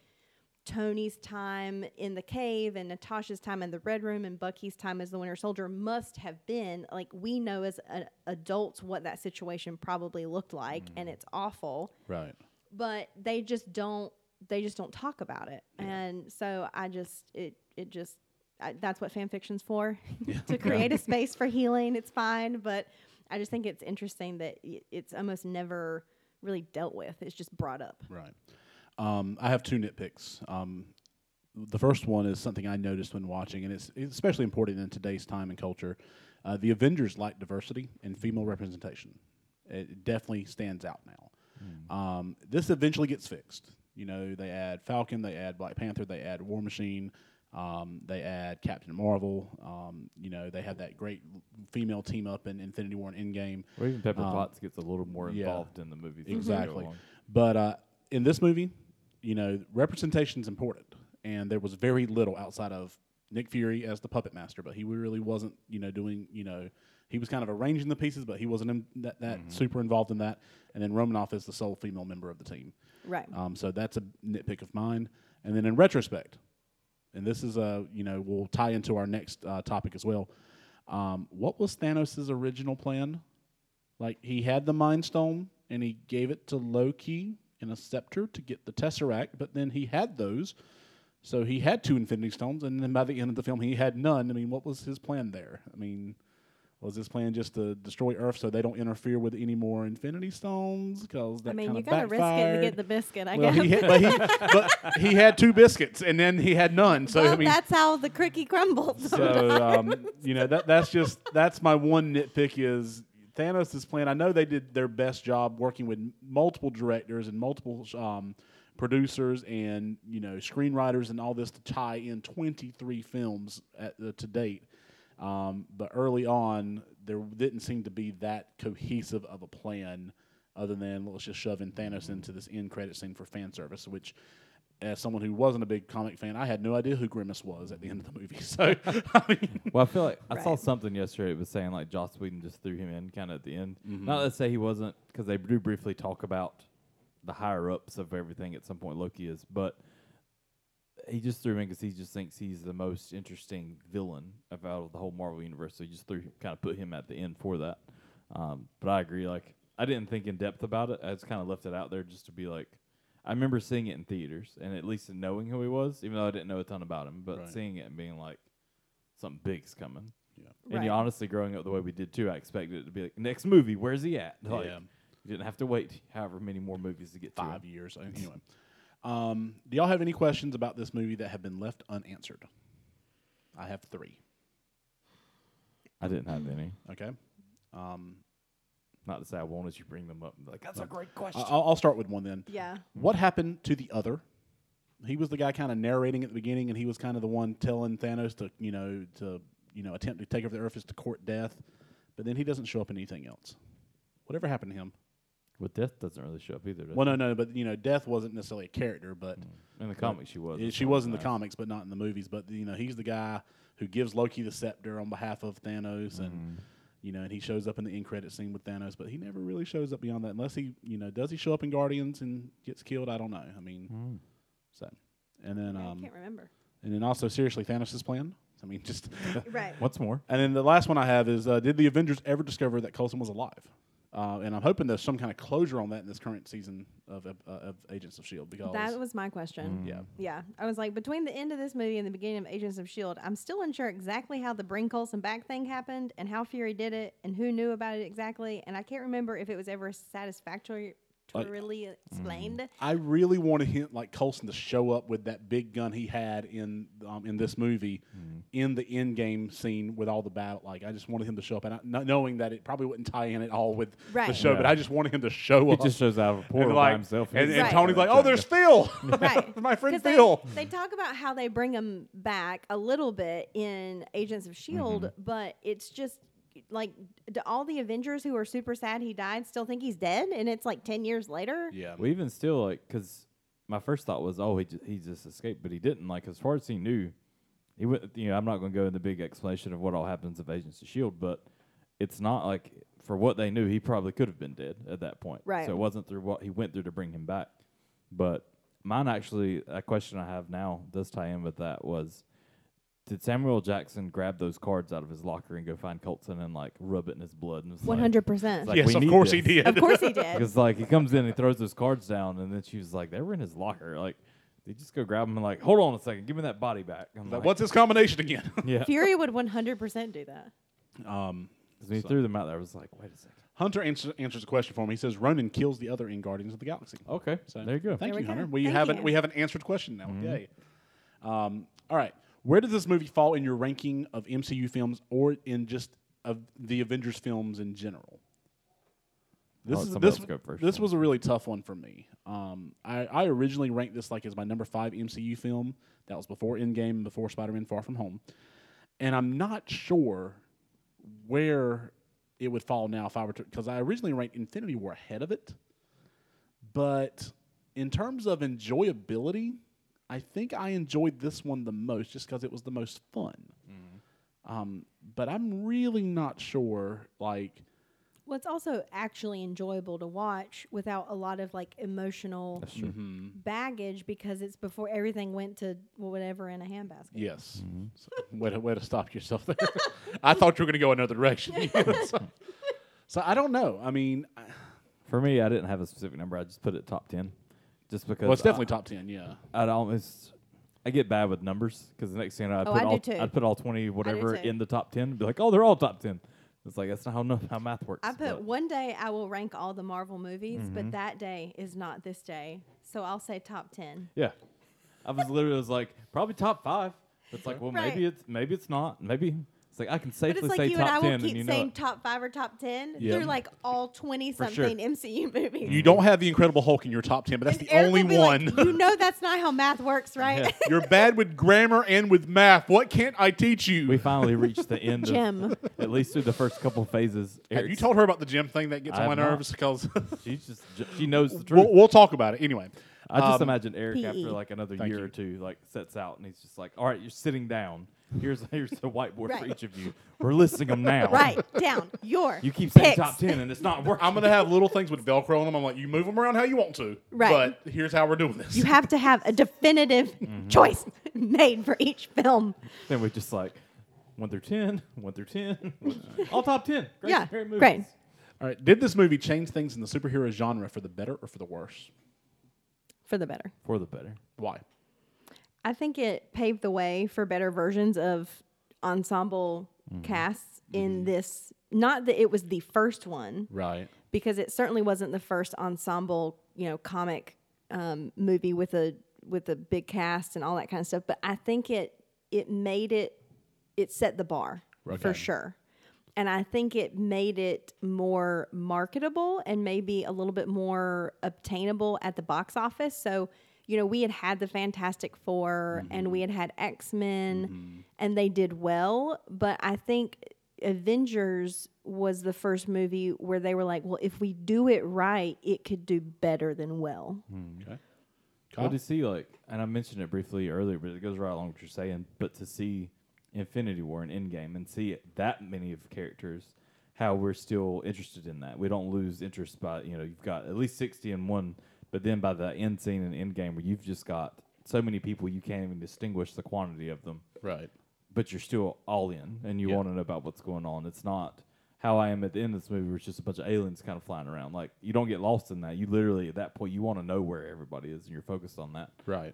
Tony's time in the cave and Natasha's time in the Red Room and Bucky's time as the Winter Soldier must have been. Like, we know as adults what that situation probably looked like, and it's awful. Right. But they just don't talk about it. Yeah. And so that's what fan fiction's for, to create a space for healing. It's fine. But I just think it's interesting that it's almost never really dealt with. It's just brought up. Right. I have two nitpicks. The first one is something I noticed when watching, and it's especially important in today's time and culture. The Avengers lack diversity and female representation. It definitely stands out now. This eventually gets fixed. You know, they add Falcon, they add Black Panther, they add War Machine, they add Captain Marvel. You know, they have that great female team up in Infinity War and Endgame. Or even Pepper Potts gets a little more involved in the movie. Exactly. But in this movie, you know, representation's important, and there was very little outside of Nick Fury as the puppet master, but he really wasn't, you know, doing, you know, he was kind of arranging the pieces, but he wasn't super involved in that. And then Romanoff is the sole female member of the team. Right. So that's a nitpick of mine. And then in retrospect, and this is you know, we'll tie into our next topic as well. What was Thanos' original plan? Like, he had the Mind Stone, and he gave it to Loki in a scepter to get the Tesseract, but then he had those, so he had 2 Infinity Stones, and then by the end of the film he had none. I mean, what was his plan there? I mean, was his plan just to destroy Earth so they don't interfere with any more Infinity Stones? Because that, I mean, you gotta backfired. Risk it to get the biscuit. I guess. But he had 2 biscuits, and then he had none. So, well, I mean, that's how the cookie crumbles. So you know, that's my one nitpick is Thanos' plan, I know they did their best job working with multiple directors and multiple producers and, you know, screenwriters and all this to tie in 23 films to date. But early on, there didn't seem to be that cohesive of a plan other than let's just shove in Thanos into this end credit scene for fan service, which... As someone who wasn't a big comic fan, I had no idea who Grimace was at the end of the movie. So, I mean. Well, I feel like I saw something yesterday that was saying like Joss Whedon just threw him in kind of at the end. Mm-hmm. Not to say he wasn't, because they do briefly talk about the higher ups of everything at some point, Loki is, but he just threw him in because he just thinks he's the most interesting villain of out of the whole Marvel universe. So he just kind of put him at the end for that. But I agree. Like, I didn't think in depth about it. I just kind of left it out there just to be like. I remember seeing it in theaters and at least knowing who he was, even though I didn't know a ton about him, but seeing it and being like, something big's coming. Yeah. And you honestly, growing up the way we did too, I expected it to be like, next movie, where's he at? Like, you didn't have to wait however many more movies to get to. 5 years. Anyway. Do y'all have any questions about this movie that have been left unanswered? I have 3. I didn't have any. Okay. Not to say I wanted you to bring them up. Like, that's a great question. I'll start with one then. Yeah. What happened to the other? He was the guy kind of narrating at the beginning, and he was kind of the one telling Thanos to attempt to take over the Earth is to court death. But then he doesn't show up in anything else. Whatever happened to him? Well, Death doesn't really show up either, does it? No, but, Death wasn't necessarily a character, but... In the comics, she was. She was in the comics, but not in the movies. But, he's the guy who gives Loki the scepter on behalf of Thanos, and... and he shows up in the end credit scene with Thanos, but he never really shows up beyond that unless he, does he show up in Guardians and gets killed? I don't know. I mean, so. And then... I can't remember. And then also, seriously, Thanos' plan? I mean, just... What's more? And then the last one I have is, did the Avengers ever discover that Coulson was alive? And I'm hoping there's some kind of closure on that in this current season of Agents of S.H.I.E.L.D. because... That was my question. Yeah. I was like, between the end of this movie and the beginning of Agents of S.H.I.E.L.D., I'm still unsure exactly how the bring Coulson back thing happened and how Fury did it and who knew about it exactly. And I can't remember if it was ever satisfactory... really explained. I really want to hint like Coulson to show up with that big gun he had in this movie in the end game scene with all the battle. Like I just wanted him to show up, and not knowing that it probably wouldn't tie in at all with the show. Yeah. But I just wanted him to show up. He just shows out of a portal by himself, and Tony's like, "Oh, there's Phil, my friend Phil." They talk about how they bring him back a little bit in Agents of S.H.I.E.L.D., but it's just. Like, do all the Avengers who are super sad he died still think he's dead? And it's like 10 years later? Yeah. Well, even still, like, because my first thought was, oh, he just escaped. But he didn't. Like, as far as he knew, he went, I'm not going to go in the big explanation of what all happens of Agents of S.H.I.E.L.D., but it's not like, for what they knew, he probably could have been dead at that point. Right. So it wasn't through what he went through to bring him back. But mine actually, a question I have now does tie in with that was, did Samuel Jackson grab those cards out of his locker and go find Coulson and like rub it in his blood? 100%. Yes, of course he did. Of course he did. Because like he comes in and he throws those cards down, and then she was like, they were in his locker. Like they just go grab them and like, hold on a second, give me that body back. I'm like, what's his combination again? Yeah. Fury would 100% do that. He threw them out there. I was like, wait a second. Hunter answers a question for me. He says, Ronan kills the other in Guardians of the Galaxy. Okay, so there you go. Thank you, Hunter. We have an answered question now. Mm-hmm. Yay. All right. Where does this movie fall in your ranking of MCU films or in just of the Avengers films in general? This was a really tough one for me. I originally ranked this like as my number 5 MCU film. That was before Endgame, before Spider-Man Far From Home. And I'm not sure where it would fall now if I were to... Because I originally ranked Infinity War ahead of it. But in terms of enjoyability... I think I enjoyed this one the most just because it was the most fun. Mm-hmm. But I'm really not sure, like... Well, it's also actually enjoyable to watch without a lot of, like, emotional baggage because it's before everything went to whatever in a handbasket. Yes. Mm-hmm. So way to stop yourself there. I thought you were going to go another direction. So I don't know. I mean... For me, I didn't have a specific number. I just put it top 10. Just because it's definitely top 10, yeah. I get bad with numbers because the next thing I'd put all 20 whatever in the top 10 and be like, oh, they're all top 10. It's like that's not how math works. I put one day I will rank all the Marvel movies, but that day is not this day, so I'll say top 10. Yeah, I was literally was like probably top 5. It's like well maybe it's not maybe. It's like I can safely say top 10. But it's like you and I will keep saying top 5 or top ten. Yeah. They're like all 20-something MCU movies. You don't have the Incredible Hulk in your top 10, but that's the only one. Like, you know that's not how math works, right? Yeah. You're bad with grammar and with math. What can't I teach you? We finally reached the end of, at least through the first couple phases. Have you told her about the gym thing that gets on my nerves? Because she knows the truth. We'll talk about it anyway. I just imagine Eric after like another year or two, like sets out and he's just like, all right, you're sitting down. Here's the whiteboard for each of you. We're listing them now. Write down your You keep saying picks. Top 10 and it's not working. I'm going to have little things with Velcro on them. I'm like, you move them around how you want to. Right. But here's how we're doing this. You have to have a definitive choice made for each film. Then we're just like, 1 through 10, 1 through 10. All top 10. Great. Yeah, movies. Great. All right. Did this movie change things in the superhero genre for the better or for the worse? For the better. For the better. Why? I think it paved the way for better versions of ensemble casts in this. Not that it was the first one. Right. Because it certainly wasn't the first ensemble, comic movie with a big cast and all that kind of stuff. But I think it made it set the bar for sure. And I think it made it more marketable and maybe a little bit more obtainable at the box office. So, we had the Fantastic Four and we had X-Men and they did well. But I think Avengers was the first movie where they were like, well, if we do it right, it could do better than well. Okay. Well, to see, and I mentioned it briefly earlier, but it goes right along with what you're saying, but to see Infinity War and Endgame and see that many of the characters, how we're still interested in that. We don't lose interest by, you've got at least 60 in one, but then by the end scene in Endgame where you've just got so many people you can't even distinguish the quantity of them. Right. But you're still all in and you want to know about what's going on. It's not how I am at the end of this movie where it's just a bunch of aliens kind of flying around. Like, you don't get lost in that. You literally, at that point, you want to know where everybody is and you're focused on that. Right.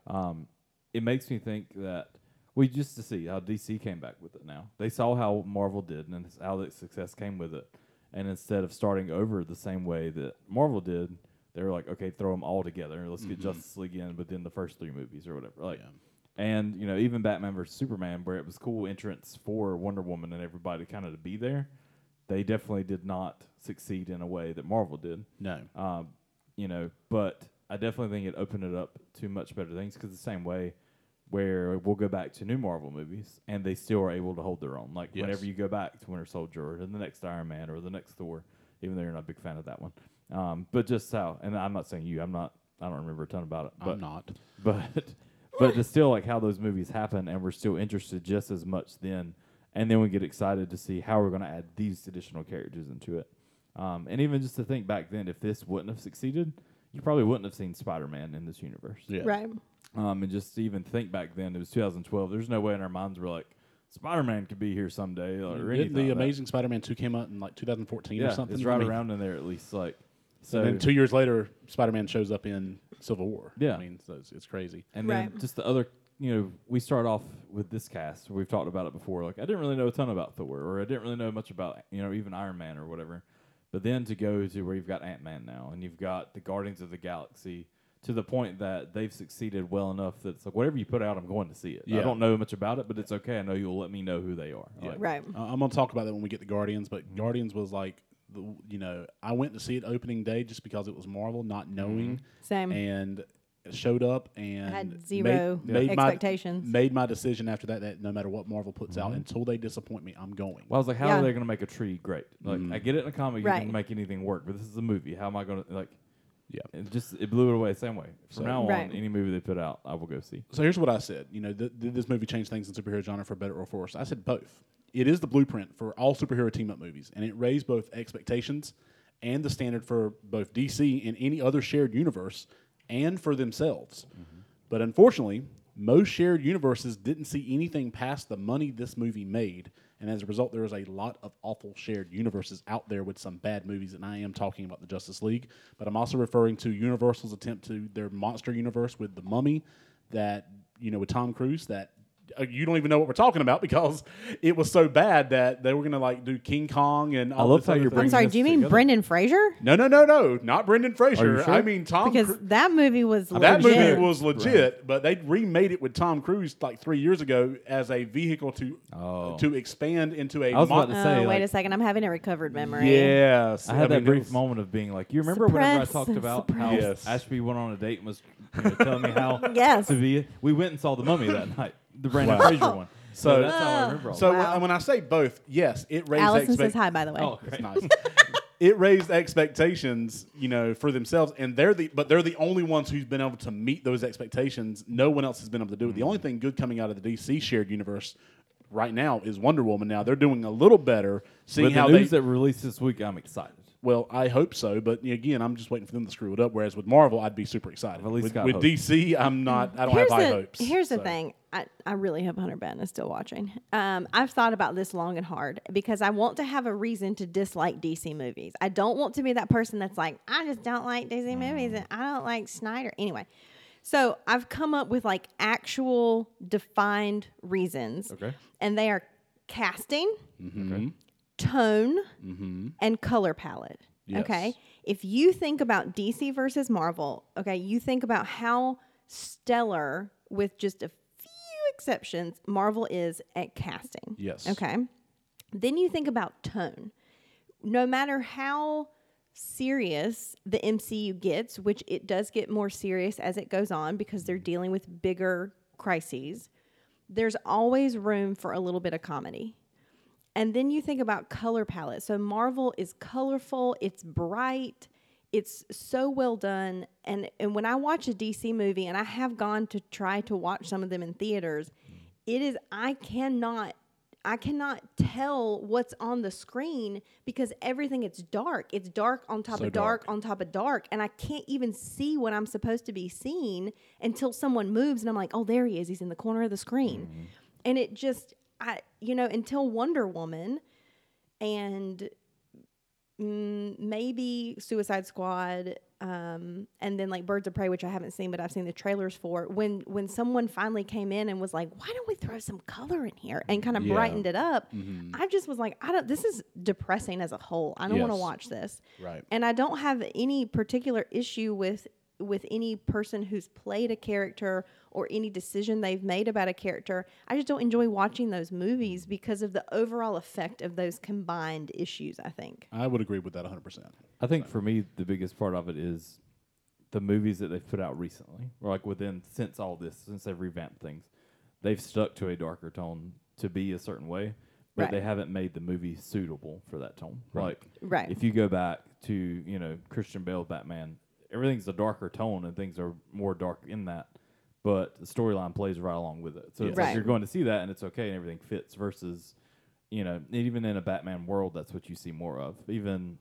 It makes me think that we just to see how DC came back with it now. They saw how Marvel did and how the success came with it. And instead of starting over the same way that Marvel did, they were like, okay, throw them all together. Let's get Justice League in within the first 3 movies or whatever. And, even Batman versus Superman, where it was cool entrance for Wonder Woman and everybody kind of to be there, they definitely did not succeed in a way that Marvel did. No. But I definitely think it opened it up to much better things because the same way, where we'll go back to new Marvel movies, and they still are able to hold their own. Like, whenever you go back to Winter Soldier, or the next Iron Man, or the next Thor, even though you're not a big fan of that one. But just how, and I'm not saying you, I don't remember a ton about it. But, I'm not. But it's still, how those movies happen, and we're still interested just as much then, and then we get excited to see how we're going to add these additional characters into it. And even just to think back then, if this wouldn't have succeeded, you probably wouldn't have seen Spider-Man in this universe. Yeah. Right. And just to even think back then, it was 2012. There's no way in our minds we're like, Spider-Man could be here someday. Or anything the Amazing Spider-Man 2 came out in 2014 or something? It's right around in there at least. So and then 2 years later, Spider-Man shows up in Civil War. Yeah. I mean, so it's crazy. And then just the other, we start off with this cast. We've talked about it before. I didn't really know a ton about Thor, or I didn't really know much about, even Iron Man or whatever. But then to go to where you've got Ant-Man now, and you've got the Guardians of the Galaxy, to the point that they've succeeded well enough that it's like, whatever you put out, I'm going to see it. Yeah. I don't know much about it, but it's okay. I know you'll let me know who they are. Yeah. Right. I'm going to talk about that when we get to Guardians, but Guardians was I went to see it opening day just because it was Marvel, not knowing. Same. And showed up and I had zero made expectations. Made my decision after that no matter what Marvel puts out, until they disappoint me, I'm going. Well, I was like, how are they going to make a tree great? I get it in a comic, you can make anything work, but this is a movie. How am I going to, Yeah, it blew it away the same way. From now on, any movie they put out, I will go see. So here's what I said. Did this movie change things in superhero genre for better or for worse? I said both. It is the blueprint for all superhero team-up movies, and it raised both expectations and the standard for both DC and any other shared universe and for themselves. But unfortunately, most shared universes didn't see anything past the money this movie made, and as a result, there is a lot of awful shared universes out there with some bad movies, and I am talking about the Justice League, but I'm also referring to Universal's attempt to their monster universe with The Mummy, that, with Tom Cruise, that you don't even know what we're talking about because it was so bad that they were going to like do King Kong and all this other thing. I'm sorry, do you mean Brendan Fraser? No, not Brendan Fraser. Sure? I mean Tom Cruise. Because that movie was legit. That movie was legit, right. But they remade it with Tom Cruise like 3 years ago as a vehicle to expand into a... wait a second, I'm having a recovered memory. Yes. I had that brief moment of being like, you remember whenever I talked about how Ashby went on a date and was telling me how to be... We went and saw The Mummy that night. The Brandon Fraser one. So that's how I remember all that. So when I say both, yes, it raised... Allison says hi, by the way. Oh, that's nice. It raised expectations, for themselves, and they're the only ones who's been able to meet those expectations. No one else has been able to do it. The only thing good coming out of the DC shared universe right now is Wonder Woman. Now they're doing a little better. Seeing how the news that released this week, I'm excited. Well, I hope so, but again, I'm just waiting for them to screw it up. Whereas with Marvel, I'd be super excited. With DC, I'm not. I don't have high hopes. Here's the thing: I really hope Hunter Biden is still watching. I've thought about this long and hard because I want to have a reason to dislike DC movies. I don't want to be that person that's like, I just don't like DC movies and I don't like Snyder. Anyway, so I've come up with like actual defined reasons, and they are casting. Mm-hmm. Okay. Tone and color palette. Yes. Okay. If you think about DC versus Marvel, you think about how stellar, with just a few exceptions, Marvel is at casting. Yes. Okay. Then you think about tone. No matter how serious the MCU gets, which it does get more serious as it goes on because they're dealing with bigger crises, there's always room for a little bit of comedy. And then you think about color palette. So Marvel is colorful, it's bright, it's so well done. And when I watch a DC movie, and I have gone to try to watch some of them in theaters, it is I cannot tell what's on the screen because everything is dark. It's dark on top of dark on top of dark, and I can't even see what I'm supposed to be seeing until someone moves, and I'm like, oh, there he is. He's in the corner of the screen. Mm-hmm. And it just... until Wonder Woman and maybe Suicide Squad and then like Birds of Prey, which I haven't seen, but I've seen the trailers for, when someone finally came in and was like, why don't we throw some color in here and kind of brightened it up? Mm-hmm. I just was like, this is depressing as a whole. I don't want to watch this. Right. And I don't have any particular issue with any person who's played a character or any decision they've made about a character. I just don't enjoy watching those movies because of the overall effect of those combined issues, I think. I would agree with that 100%. I think for me, the biggest part of it is the movies that they've put out recently, or like since they've revamped things, they've stuck to a darker tone to be a certain way, but they haven't made the movie suitable for that tone. Like, if you go back to, Christian Bale's Batman, everything's a darker tone and things are more dark in that, but the storyline plays right along with it. So it's like you're going to see that and it's okay and everything fits versus, even in a Batman world, that's what you see more of. Even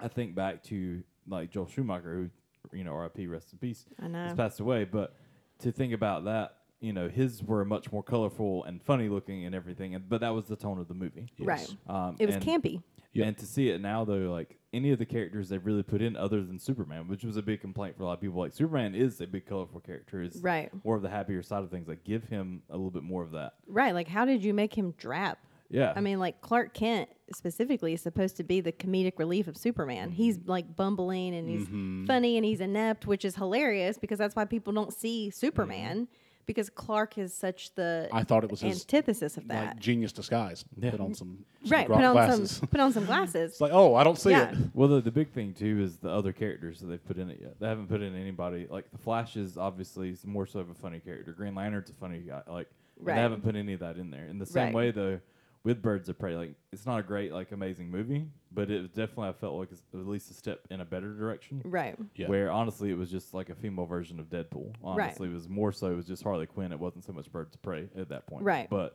I think back to like Joel Schumacher, who, RIP, rest in peace, has passed away. But to think about that, his were much more colorful and funny looking and everything. But that was the tone of the movie. Yes. Right. It was campy. Yeah. And to see it now, though, like any of the characters they've really put in other than Superman, which was a big complaint for a lot of people. Like, Superman is a big colorful character. Is more of the happier side of things. Like, give him a little bit more of that. Right. Like, how did you make him drab? Yeah. I mean, like, Clark Kent specifically is supposed to be the comedic relief of Superman. He's, like, bumbling and he's funny and he's inept, which is hilarious because that's why people don't see Superman. Mm-hmm. Because Clark is such the antithesis of that. Like, genius disguise. Yeah. Put on some glasses. Put on some glasses. It's like, oh, I don't see it. Well, the big thing, too, is the other characters that they've put in it yet. They haven't put in anybody. Like, the Flash is obviously more so of a funny character. Green Lantern's a funny guy. Like, they haven't put any of that in there. In the same way, though, with Birds of Prey, like, it's not a great, like, amazing movie, but it definitely, I felt like, it's at least a step in a better direction. Right. Yeah. Where, honestly, it was just, like, a female version of Deadpool. Honestly, it was more so, it was just Harley Quinn. It wasn't so much Birds of Prey at that point. Right. But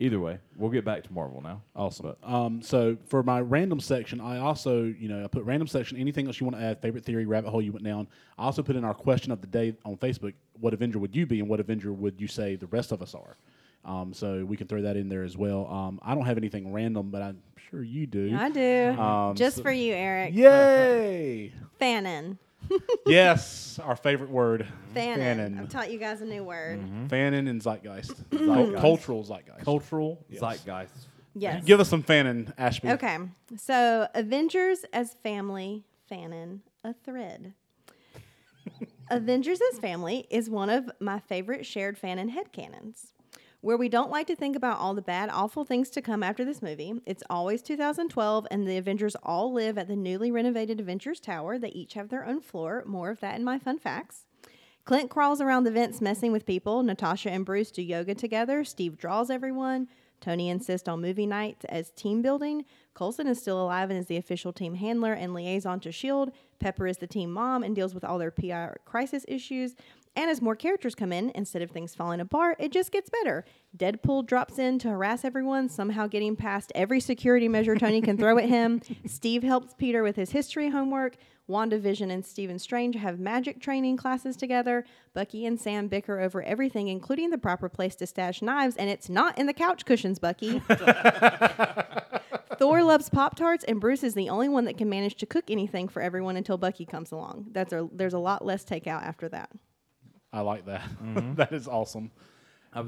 either way, we'll get back to Marvel now. Awesome. So, for my random section, I also, I put random section, anything else you want to add, favorite theory, rabbit hole you went down. I also put in our question of the day on Facebook, what Avenger would you be and what Avenger would you say the rest of us are? So we can throw that in there as well. I don't have anything random, but I'm sure you do. I do. Just for you, Eric. Yay! Fannin. Yes, our favorite word. Fanon. I've taught you guys a new word. Mm-hmm. Fanon and zeitgeist. Cultural zeitgeist. Cultural zeitgeist. Yes. Give us some Fanon, Ashby. Okay. So, Avengers as family, Fanon, a thread. Avengers as family is one of my favorite shared Fanon headcanons. Where we don't like to think about all the bad, awful things to come after this movie, it's always 2012, and the Avengers all live at the newly renovated Avengers Tower. They each have their own floor. More of that in my fun facts. Clint crawls around the vents messing with people. Natasha and Bruce do yoga together. Steve draws everyone. Tony insists on movie nights as team building. Coulson is still alive and is the official team handler and liaison to S.H.I.E.L.D. Pepper is the team mom and deals with all their PR crisis issues. And as more characters come in, instead of things falling apart, it just gets better. Deadpool drops in to harass everyone, somehow getting past every security measure Tony can throw at him. Steve helps Peter with his history homework. WandaVision and Stephen Strange have magic training classes together. Bucky and Sam bicker over everything, including the proper place to stash knives, and it's not in the couch cushions, Bucky. Thor loves Pop-Tarts, and Bruce is the only one that can manage to cook anything for everyone until Bucky comes along. There's a lot less takeout after that. I like that. Mm-hmm. That is awesome. I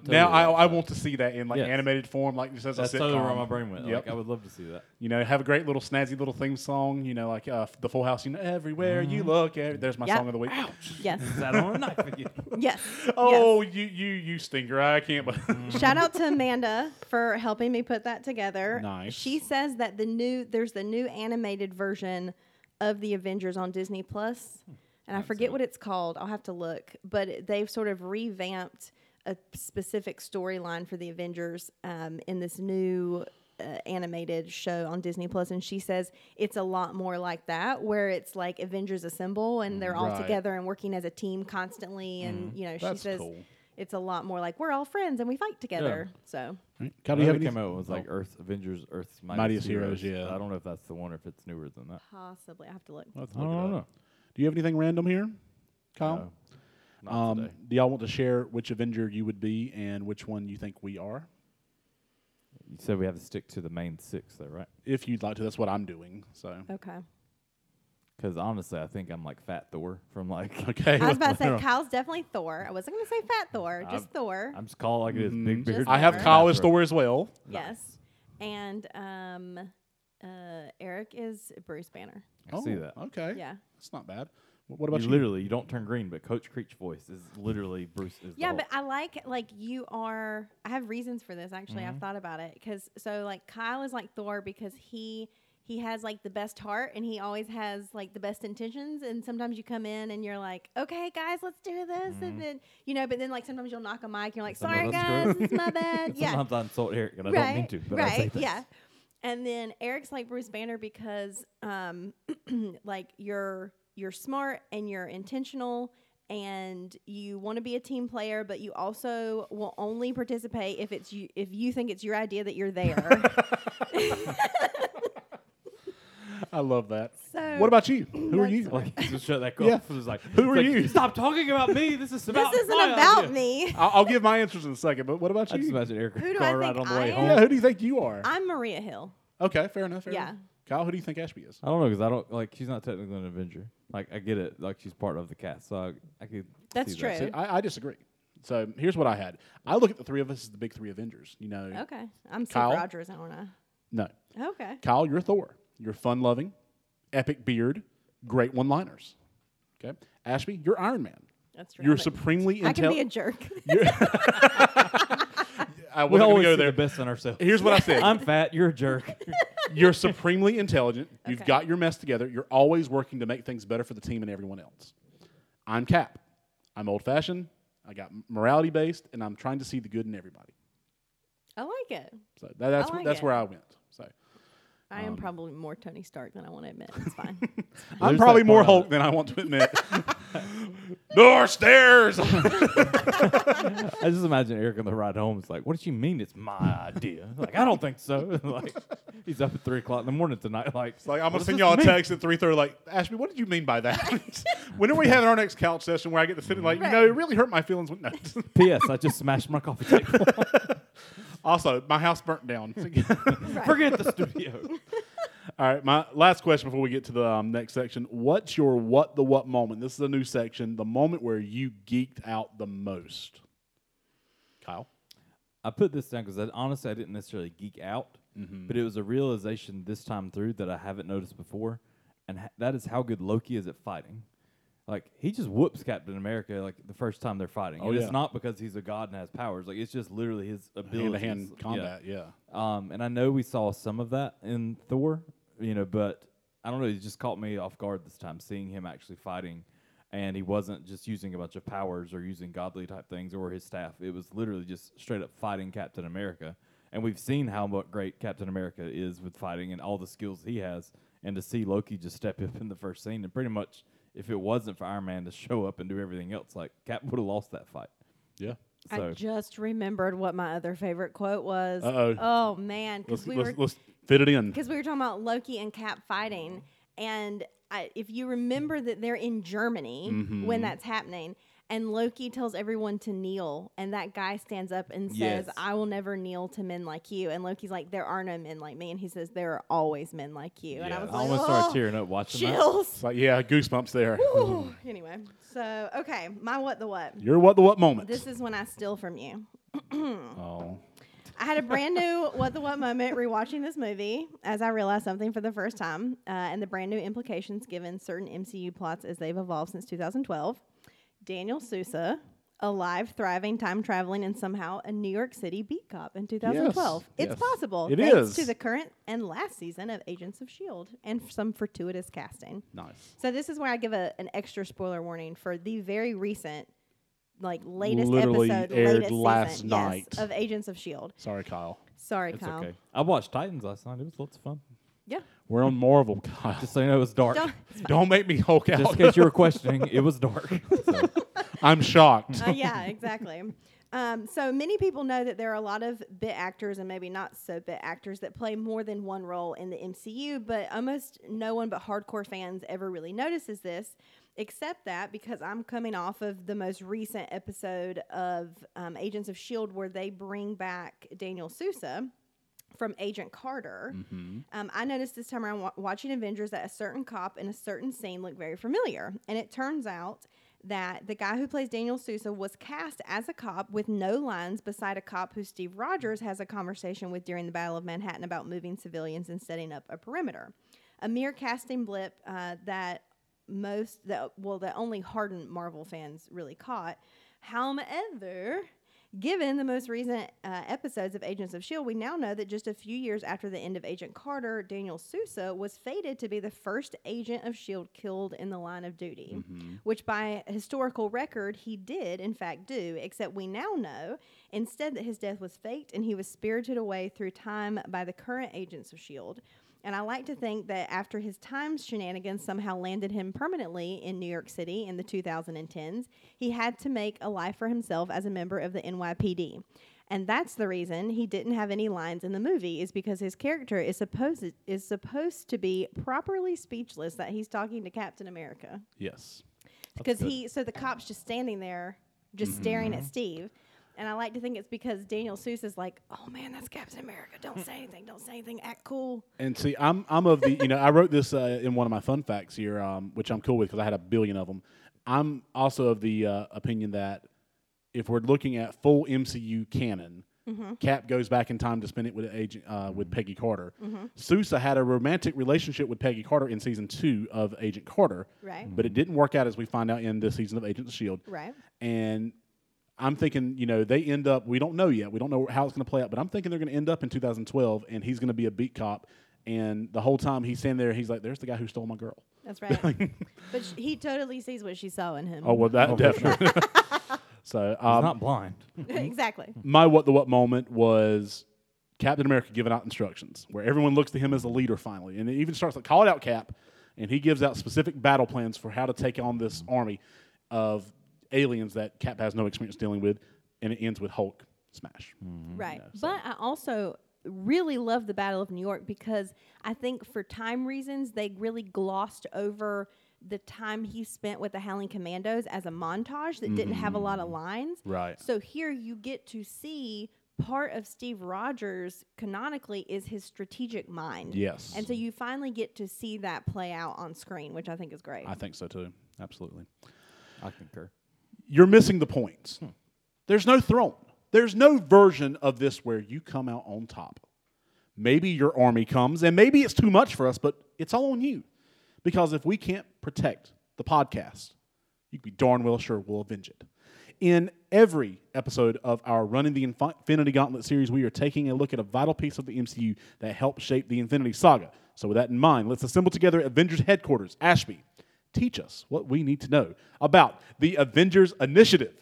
want to see that in animated form, like just as that's a sitcom. That's totally where my brain went. Yep. I would love to see that. You know, have a great little snazzy little theme song. You know, like the Full House. You know, everywhere you look. There's my song of the week. Ouch. Yes. Is that on a knife again? Yes. Oh, yes. You stinker! I can't. Shout out to Amanda for helping me put that together. Nice. She says that there's the new animated version of the Avengers on Disney Plus. And I forget what it's called. I'll have to look. But they've sort of revamped a specific storyline for the Avengers in this new animated show on Disney Plus. And she says it's a lot more like that, where it's like Avengers assemble and they're all together and working as a team constantly. And she says it's a lot more like we're all friends and we fight together. Yeah. So it came out was like Earth Avengers, Earth's Mightiest Heroes. Yeah, I don't know if that's the one or if it's newer than that. Possibly, I have to look. I don't know. Do you have anything random here, Kyle? No, do y'all want to share which Avenger you would be and which one you think we are? You said we have to stick to the main six, though, right? If you'd like to. That's what I'm doing. So okay. Because honestly, I think I'm like Fat Thor from like... Okay. I was about to say, Kyle's definitely Thor. I wasn't going to say Fat Thor, just Thor. I'm just calling like it is. Big beard. I have Kyle as Thor as well. Yes. Nice. And Eric is Bruce Banner. I see that. Okay. Yeah. That's not bad. What about you? Literally, you don't turn green, but Coach Creech's voice is literally Bruce. But I like you are... I have reasons for this, actually. Mm-hmm. I've thought about it. Because, so, like, Kyle is like Thor because he has, like, the best heart, and he always has, like, the best intentions. And sometimes you come in, and you're like, okay, guys, let's do this. Mm-hmm. And then, you know, but then, like, sometimes you'll knock a mic, and you're like, sorry, guys, it's my bad. Yeah. Sometimes I insult Eric, and I don't mean to, but I say this. Yeah. And then Eric's like Bruce Banner because, like, you're smart and you're intentional and you want to be a team player, but you also will only participate if it's you, if you think it's your idea that you're there. I love that. So what about you? Who are you? Like, just shut that off. Yeah. Like, who are you? Stop talking about me. This isn't about me. I'll give my answers in a second, but what about you? I just imagine Eric who do I think I am? Yeah, who do you think you are? I'm Maria Hill. Okay, fair enough. Fair enough. Kyle, who do you think Ashby is? I don't know, because I don't, like, she's not technically an Avenger. Like, I get it. Like, she's part of the cast, so I could see that. That's true. I disagree. So here's what I had. I look at the three of us as the big three Avengers, you know. Okay. I'm Steve Rogers, aren't I? No. Okay. Kyle, you're Thor. You're fun-loving, epic beard, great one-liners. Okay, Ashby, you're Iron Man. That's right. You're supremely intelligent. I can be a jerk. I wasn't going to go there. The best in ourselves. Here's what I said. I'm fat. You're a jerk. You're supremely intelligent. You've got your mess together. You're always working to make things better for the team and everyone else. I'm Cap. I'm old-fashioned. I got morality-based, and I'm trying to see the good in everybody. I like it. So that's where I went. So. I am probably more Tony Stark than I want to admit. It's fine. I'm probably more Hulk than I want to admit. Door stairs. I just imagine Eric on the ride home. It's like, what did you mean? It's my idea. Like, I don't think so. Like, he's up at 3:00 in the morning tonight. Like, it's like I'm gonna send y'all a text at 3:30. Like, Ashby, what did you mean by that? When are we having our next couch session where I get to sit and like, you know, it really hurt my feelings. No. P.S. I just smashed my coffee table. Also, my house burnt down. Forget the studio. All right, my last question before we get to the next section. What's your what the what moment? This is a new section. The moment where you geeked out the most. Kyle? I put this down because honestly I didn't necessarily geek out, but it was a realization this time through that I haven't noticed before, and that is how good Loki is at fighting. Like, he just whoops Captain America, like, the first time they're fighting. Oh, and it's not because he's a god and has powers. Like, it's just literally his ability. Hand-to-hand combat, and I know we saw some of that in Thor, you know, but I don't know. It just caught me off guard this time, seeing him actually fighting. And he wasn't just using a bunch of powers or using godly-type things or his staff. It was literally just straight-up fighting Captain America. And we've seen how great Captain America is with fighting and all the skills he has. And to see Loki just step up in the first scene and pretty much... If it wasn't for Iron Man to show up and do everything else, like, Cap would have lost that fight. Yeah. So. I just remembered what my other favorite quote was. Uh-oh. Oh, man. Because let's fit it in. Because we were talking about Loki and Cap fighting. And if you remember that they're in Germany when that's happening, and Loki tells everyone to kneel, and that guy stands up and says, I will never kneel to men like you. And Loki's like, there are no men like me. And he says, there are always men like you. Yeah. And I was almost started tearing up watching chills. That. It's like, yeah, goosebumps there. Anyway, so, okay, my what the what. Your what the what moment. This is when I steal from you. Oh. I had a brand new what the what moment rewatching this movie as I realized something for the first time, and the brand new implications given certain MCU plots as they've evolved since 2012. Daniel Sousa, a live, thriving, time-traveling, and somehow a New York City beat cop in 2012. Yes. It's possible. It thanks is. To the current and last season of Agents of S.H.I.E.L.D. and some fortuitous casting. Nice. So this is where I give an extra spoiler warning for the very recent, like, latest literally episode, aired latest last season, night. Yes, of Agents of S.H.I.E.L.D. Sorry, Kyle. It's Kyle. Okay. I watched Titans last night. It was lots of fun. Yeah. We're on Marvel, Kyle. Just so you know, it was dark. Don't make me Hulk out. Just in case you were questioning, it was dark. So. I'm shocked. Yeah, exactly. So many people know that there are a lot of bit actors and maybe not so bit actors that play more than one role in the MCU, but almost no one but hardcore fans ever really notices this, except that because I'm coming off of the most recent episode of Agents of S.H.I.E.L.D. where they bring back Daniel Sousa from Agent Carter. I noticed this time around watching Avengers that a certain cop in a certain scene looked very familiar. And it turns out that the guy who plays Daniel Sousa was cast as a cop with no lines beside a cop who Steve Rogers has a conversation with during the Battle of Manhattan about moving civilians and setting up a perimeter. A mere casting blip that only hardened Marvel fans really caught. However, given the most recent episodes of Agents of S.H.I.E.L.D., we now know that just a few years after the end of Agent Carter, Daniel Sousa was fated to be the first agent of S.H.I.E.L.D. killed in the line of duty, which by historical record, he did, in fact, do, except we now know instead that his death was faked and he was spirited away through time by the current Agents of S.H.I.E.L.D., and I like to think that after his time's shenanigans somehow landed him permanently in New York City in the 2010s, he had to make a life for himself as a member of the NYPD. And that's the reason he didn't have any lines in the movie, is because his character is supposed to be properly speechless that he's talking to Captain America. Yes. Because the cop's just standing there, just staring at Steve. And I like to think it's because Daniel Sousa's like, oh, man, that's Captain America. Don't say anything. Don't say anything. Act cool. And see, I'm of the, you know, I wrote this in one of my fun facts here, which I'm cool with because I had a billion of them. I'm also of the opinion that if we're looking at full MCU canon, Cap goes back in time to spend it with Peggy Carter. Sousa had a romantic relationship with Peggy Carter in season 2 of Agent Carter. Right. But it didn't work out, as we find out in this season of Agents of S.H.I.E.L.D. Right. And I'm thinking, you know, they end up, we don't know yet. We don't know how it's going to play out, but I'm thinking they're going to end up in 2012 and he's going to be a beat cop. And the whole time he's standing there, he's like, there's the guy who stole my girl. That's right. But he totally sees what she saw in him. Oh, well, that definitely. So, he's not blind. Exactly. My what the what moment was Captain America giving out instructions where everyone looks to him as a leader finally. And it even starts like, call it out, Cap. And he gives out specific battle plans for how to take on this army of aliens that Cap has no experience dealing with, and it ends with Hulk smash. Right. You know, so. But I also really love the Battle of New York because I think for time reasons, they really glossed over the time he spent with the Howling Commandos as a montage that didn't have a lot of lines. Right. So here you get to see part of Steve Rogers canonically is his strategic mind. Yes. And so you finally get to see that play out on screen, which I think is great. I think so too. Absolutely. I concur. You're missing the points. There's no throne. There's no version of this where you come out on top. Maybe your army comes, and maybe it's too much for us, but it's all on you. Because if we can't protect the podcast, you'd be darn well sure we'll avenge it. In every episode of our Running the Infinity Gauntlet series, we are taking a look at a vital piece of the MCU that helped shape the Infinity Saga. So with that in mind, let's assemble together Avengers Headquarters. Ashby, teach us what we need to know about the Avengers Initiative.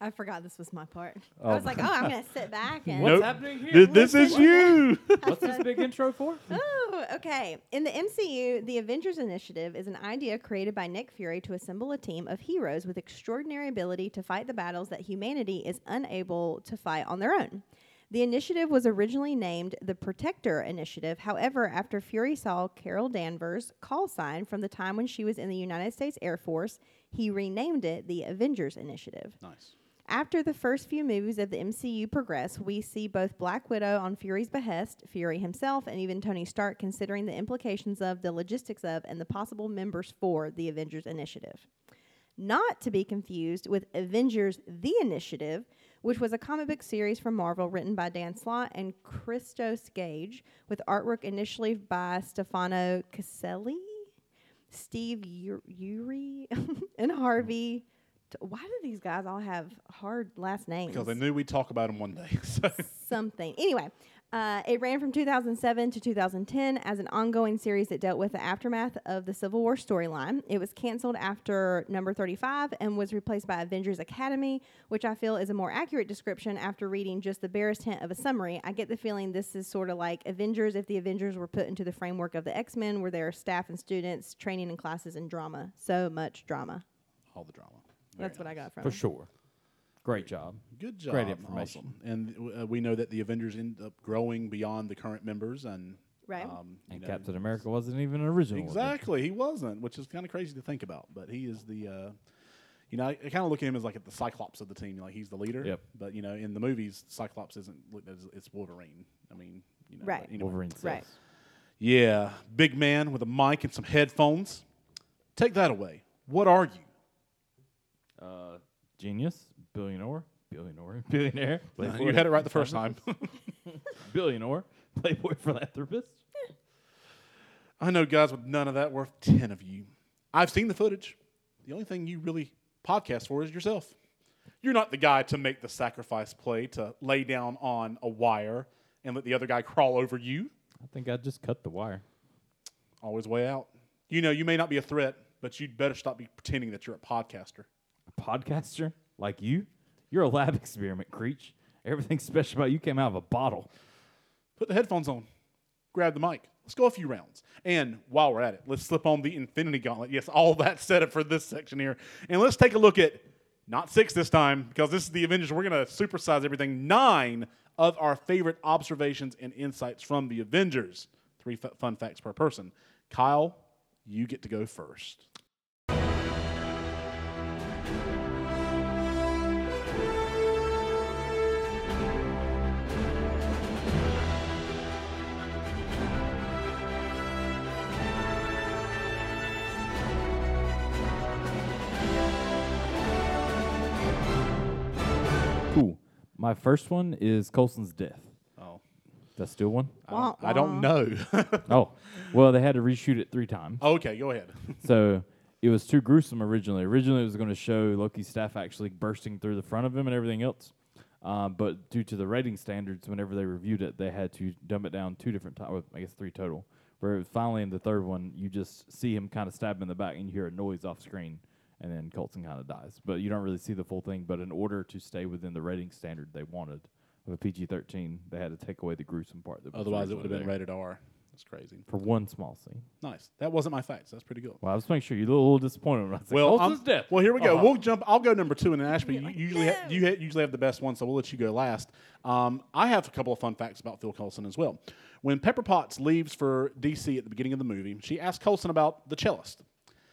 I forgot this was my part. Oh. I was like, oh, I'm going to sit back. And what's happening here? This is you. What's this big intro for? Oh, okay. In the MCU, the Avengers Initiative is an idea created by Nick Fury to assemble a team of heroes with extraordinary ability to fight the battles that humanity is unable to fight on their own. The initiative was originally named the Protector Initiative. However, after Fury saw Carol Danvers' call sign from the time when she was in the United States Air Force, he renamed it the Avengers Initiative. Nice. After the first few movies of the MCU progress, we see both Black Widow on Fury's behest, Fury himself, and even Tony Stark considering the implications of, the logistics of, and the possible members for the Avengers Initiative. Not to be confused with Avengers The Initiative, which was a comic book series from Marvel written by Dan Slott and Christos Gage, with artwork initially by Stefano Caselli, Steve Uri, and Harvey... Why do these guys all have hard last names? Because they knew we'd talk about them one day. So. Something. Anyway, it ran from 2007 to 2010 as an ongoing series that dealt with the aftermath of the Civil War storyline. It was canceled after number 35 and was replaced by Avengers Academy, which I feel is a more accurate description after reading just the barest hint of a summary. I get the feeling this is sort of like Avengers if the Avengers were put into the framework of the X-Men, where there are staff and students, training and classes, and drama. So much drama. All the drama. That's what I got from it. For sure. Great job. Good job. Great information. Awesome. And we know that the Avengers end up growing beyond the current members. And right. And Captain America wasn't even an original. Exactly. He wasn't, which is kind of crazy to think about. But he is the, you know, I kind of look at him as like at the Cyclops of the team. Like he's the leader. Yep. But, you know, in the movies, Cyclops isn't looked as, it's Wolverine. I mean, you know. Right. Anyway. Wolverine says. Right. Yeah. Big man with a mic and some headphones. Take that away. What are you? Genius, billionaire. You had it right the first time. Billionaire, playboy philanthropist. I know guys with none of that worth 10 of you. I've seen the footage. The only thing you really podcast for is yourself. You're not the guy to make the sacrifice play, to lay down on a wire and let the other guy crawl over you. I think I'd just cut the wire. Always way out. You know, you may not be a threat, but you'd better stop pretending that you're a podcaster. A podcaster like you? You're a lab experiment, Creech. Everything special about you came out of a bottle. Put the headphones on. Grab the mic. Let's go a few rounds. And while we're at it, let's slip on the Infinity Gauntlet. Yes, all that set up for this section here. And let's take a look at, not 6 this time, because this is the Avengers. We're going to supersize everything. 9 of our favorite observations and insights from the Avengers. 3 fun facts per person. Kyle, you get to go first. Cool. My first one is Coulson's death. Oh. That's still one? I don't know. Oh. Well, they had to reshoot it 3 times. Oh, okay, go ahead. So it was too gruesome originally. Originally, it was going to show Loki's staff actually bursting through the front of him and everything else. But due to the rating standards, whenever they reviewed it, they had to dumb it down 2 different times, I guess 3 total. Where finally in the 3rd one, you just see him kind of stab him in the back and you hear a noise off screen. And then Coulson kind of dies. But you don't really see the full thing. But in order to stay within the rating standard they wanted of a PG-13, they had to take away the gruesome part. Otherwise, it would have been rated R. That's crazy. For one small scene. Nice. That wasn't my facts. That's pretty good. Well, I was making sure you're a little disappointed when I said Coulson's death. Well, here we go. We'll jump. I'll go number two, and then Ashby, you usually have the best one, so we'll let you go last. I have a couple of fun facts about Phil Coulson as well. When Pepper Potts leaves for DC at the beginning of the movie, she asks Coulson about the cellist.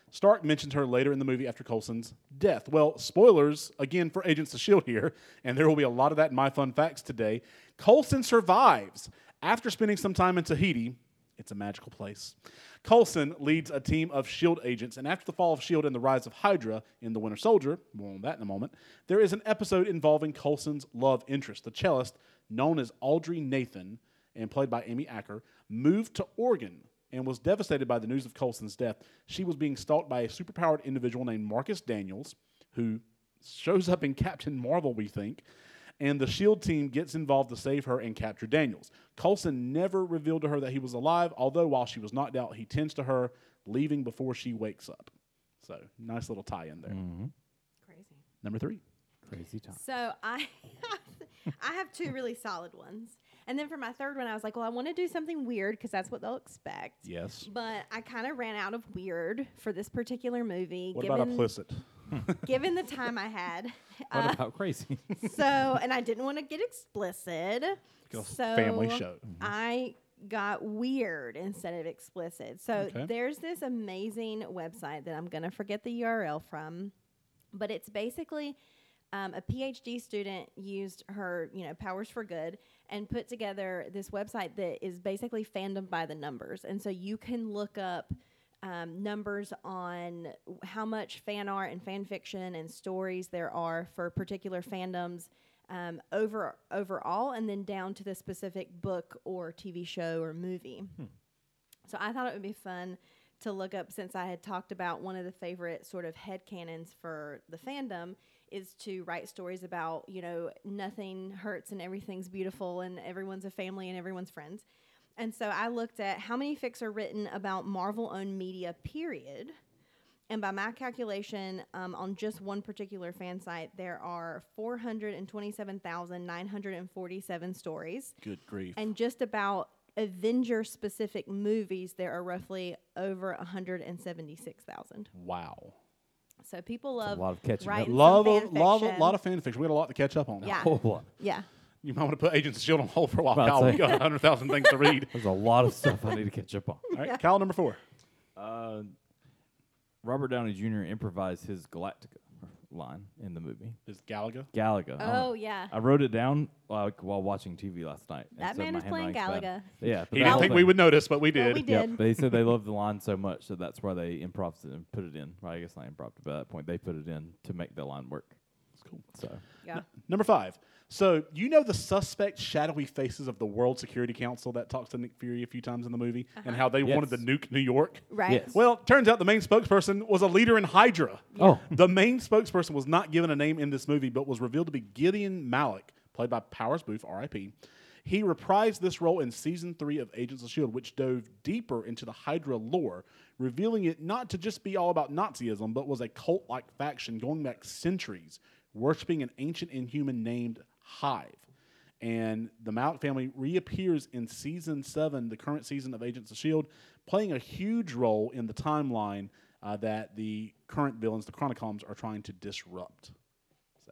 Stark mentions her later in the movie after Coulson's death. Well, spoilers, again, for Agents of S.H.I.E.L.D. here, and there will be a lot of that in my fun facts today. Coulson survives. After spending some time in Tahiti, it's a magical place, Coulson leads a team of S.H.I.E.L.D. agents, and after the fall of S.H.I.E.L.D. and the rise of Hydra in The Winter Soldier, more on that in a moment, there is an episode involving Coulson's love interest, the cellist, known as Audrey Nathan, and played by Amy Acker, moved to Oregon and was devastated by the news of Coulson's death. She was being stalked by a superpowered individual named Marcus Daniels, who shows up in Captain Marvel, we think, and the S.H.I.E.L.D. team gets involved to save her and capture Daniels. Coulson never revealed to her that he was alive, although while she was knocked out, he tends to her, leaving before she wakes up. So, nice little tie-in there. Mm-hmm. Crazy. Number three. Crazy time. So, I have two really solid ones. And then for my third one, I was like, well, I want to do something weird because that's what they'll expect. Yes. But I kind of ran out of weird for this particular movie. What about implicit? Given the time I had. What about crazy? So, and I didn't want to get explicit. So family show. I got weird instead of explicit. So there's this amazing website that I'm going to forget the URL from. But it's basically a PhD student used her, powers for good and put together this website that is basically fandom by the numbers. And so you can look up numbers on how much fan art and fan fiction and stories there are for particular fandoms overall and then down to the specific book or TV show or movie. So I thought it would be fun to look up, since I had talked about one of the favorite sort of headcanons for the fandom is to write stories about, nothing hurts and everything's beautiful and everyone's a family and everyone's friends. And so I looked at how many fics are written about Marvel-owned media, period. And by my calculation, on just one particular fan site, there are 427,947 stories. Good grief. And just about Avenger-specific movies, there are roughly over 176,000. Wow. So people love writing a lot of fan fiction. We had a lot to catch up on. Yeah. Yeah. You might want to put Agents of S.H.I.E.L.D. on hold for a while, Kyle. We got 100,000 things to read. There's a lot of stuff I need to catch up on. All right, yeah. Kyle, number four. Robert Downey Jr. improvised his Galactica line in the movie. His Galaga. Oh, yeah. I wrote it down while watching TV last night. That man is playing Galaga. Bad. Yeah. He didn't think we would notice, but we did. Well, we did. Yep, but he said they loved the line so much, so that's why they improvised it and put it in. Well, I guess not improvised it by that point. They put it in to make the line work. It's cool. So yeah. Number five. So, the suspect shadowy faces of the World Security Council that talks to Nick Fury a few times in the movie and how they wanted to nuke New York? Right. Yes. Well, turns out the main spokesperson was a leader in Hydra. Yeah. Oh. The main spokesperson was not given a name in this movie, but was revealed to be Gideon Malik, played by Powers Booth, RIP. He reprised this role in Season 3 of Agents of S.H.I.E.L.D., which dove deeper into the Hydra lore, revealing it not to just be all about Nazism, but was a cult-like faction going back centuries, worshipping an ancient inhuman named Hive. And the Malik family reappears in Season 7, the current season of Agents of S.H.I.E.L.D., playing a huge role in the timeline that the current villains, the Chronicoms, are trying to disrupt. So,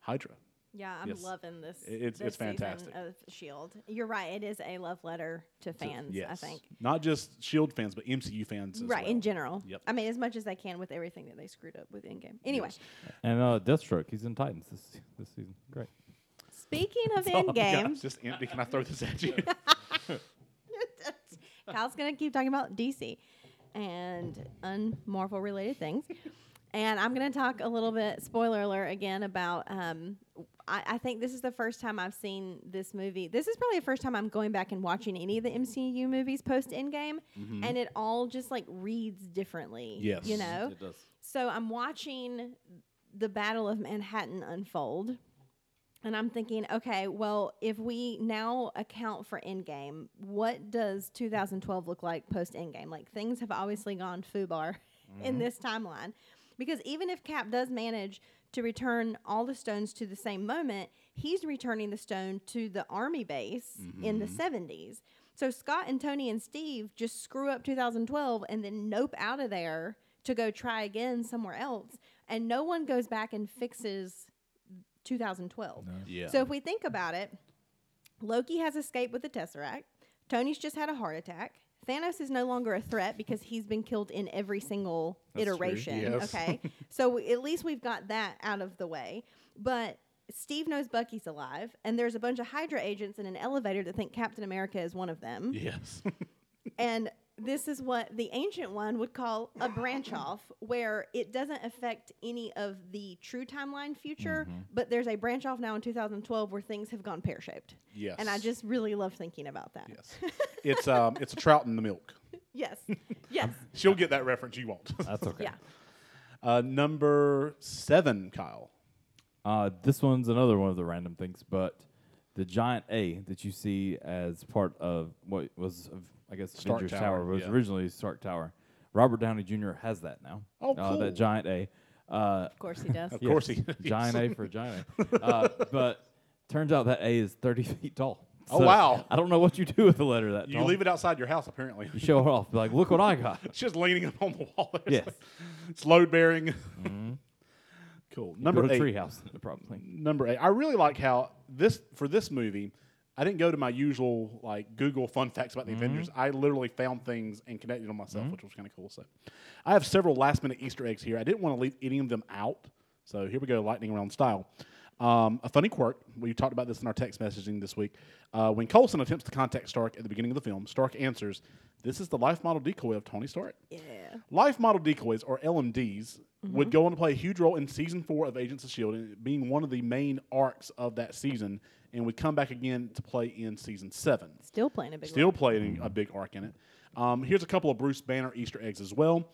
Hydra. Yeah, I'm loving this. It's fantastic. Of S.H.I.E.L.D. You're right. It is a love letter to fans, I think. Not just S.H.I.E.L.D. fans, but MCU fans as well. Right, in general. Yep. I mean, as much as they can with everything that they screwed up with Endgame. Anyway. Yes. And Deathstroke, he's in Titans this season. Great. Speaking of Endgame. Gosh, just empty. Can I throw this at you? Kyle's going to keep talking about DC and un-Marvel-related things. And I'm going to talk a little bit, spoiler alert, again about, I think this is the first time I've seen this movie. This is probably the first time I'm going back and watching any of the MCU movies post-Endgame, and it all just, reads differently. Yes, it does. So I'm watching the Battle of Manhattan unfold, and I'm thinking, okay, well, if we now account for Endgame, what does 2012 look like post-Endgame? Things have obviously gone foobar in this timeline. Because even if Cap does manage to return all the stones to the same moment, he's returning the stone to the army base in the 70s. So Scott and Tony and Steve just screw up 2012 and then nope out of there to go try again somewhere else. And no one goes back and fixes 2012. No. Yeah. So if we think about it, Loki has escaped with the Tesseract. Tony's just had a heart attack. Thanos is no longer a threat because he's been killed in every single iteration. Yes. Okay. So at least we've got that out of the way. But Steve knows Bucky's alive, and there's a bunch of Hydra agents in an elevator that think Captain America is one of them. Yes. And this is what the Ancient One would call a branch off, where it doesn't affect any of the true timeline future, but there's a branch off now in 2012 where things have gone pear-shaped. Yes. And I just really love thinking about that. Yes. It's a trout in the milk. Yes. Yes. She'll get that reference, you won't. That's okay. Yeah. Number 7, Kyle. This one's another one of the random things, but the giant A that you see as part of what was, I guess, Avengers Tower was originally Stark Tower. Robert Downey Jr. has that now. Oh, cool. That giant A. Of course he does. Of course he does. Giant A for giant A. But turns out that A is 30 feet tall. So oh, wow. I don't know what you do with a letter that tall. You leave it outside your house, apparently. You show her off. Be like, look what I got. It's just leaning up on the wall. Yes. Like, it's load-bearing. Mm-hmm. Cool. Number 8. Treehouse, probably. Number 8. I really like how for this movie, I didn't go to my usual like Google fun facts about the Avengers. I literally found things and connected them myself, which was kind of cool. So, I have several last minute Easter eggs here. I didn't want to leave any of them out. So here we go, lightning round style. A funny quirk. We talked about this in our text messaging this week. When Coulson attempts to contact Stark at the beginning of the film, Stark answers, "This is the life model decoy of Tony Stark." Yeah. Life model decoys, or LMDs, would go on to play a huge role in season 4 of Agents of S.H.I.E.L.D., being one of the main arcs of that season, and would come back again to play in season 7. Still playing a big arc in it. Here's a couple of Bruce Banner Easter eggs as well.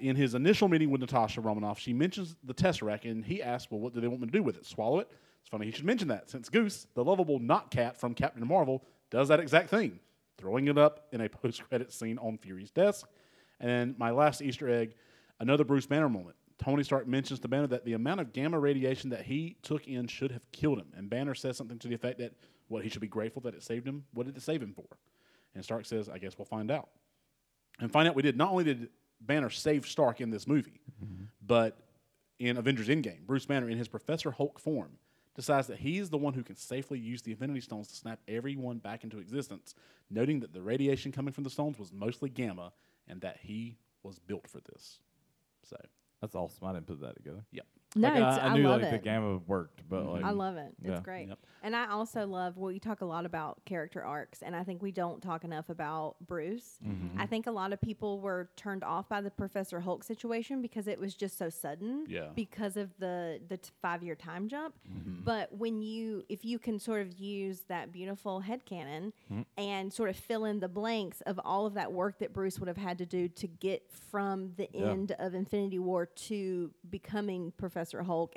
In his initial meeting with Natasha Romanoff, she mentions the Tesseract, and he asks, well, what do they want me to do with it? Swallow it? It's funny he should mention that, since Goose, the lovable not-cat from Captain Marvel, does that exact thing, throwing it up in a post-credit scene on Fury's desk. And then my last Easter egg, another Bruce Banner moment. Tony Stark mentions to Banner that the amount of gamma radiation that he took in should have killed him, and Banner says something to the effect that, well, he should be grateful that it saved him. What did it save him for? And Stark says, I guess we'll find out. And find out we did. Not only did Banner saved Stark in this movie, but in Avengers Endgame, Bruce Banner, in his Professor Hulk form, decides that he is the one who can safely use the Infinity Stones to snap everyone back into existence, noting that the radiation coming from the stones was mostly gamma and that he was built for this. So that's awesome. I didn't put that together. Yep. No, like I knew like it. The gamma worked, but like, I love it. Yeah. It's great. Yep. And I also love, well, you talk a lot about character arcs, and I think we don't talk enough about Bruce. I think a lot of people were turned off by the Professor Hulk situation because it was just so sudden because of the 5-year time jump. But when if you can sort of use that beautiful headcanon and sort of fill in the blanks of all of that work that Bruce would have had to do to get from the end of Infinity War to becoming Professor Hulk,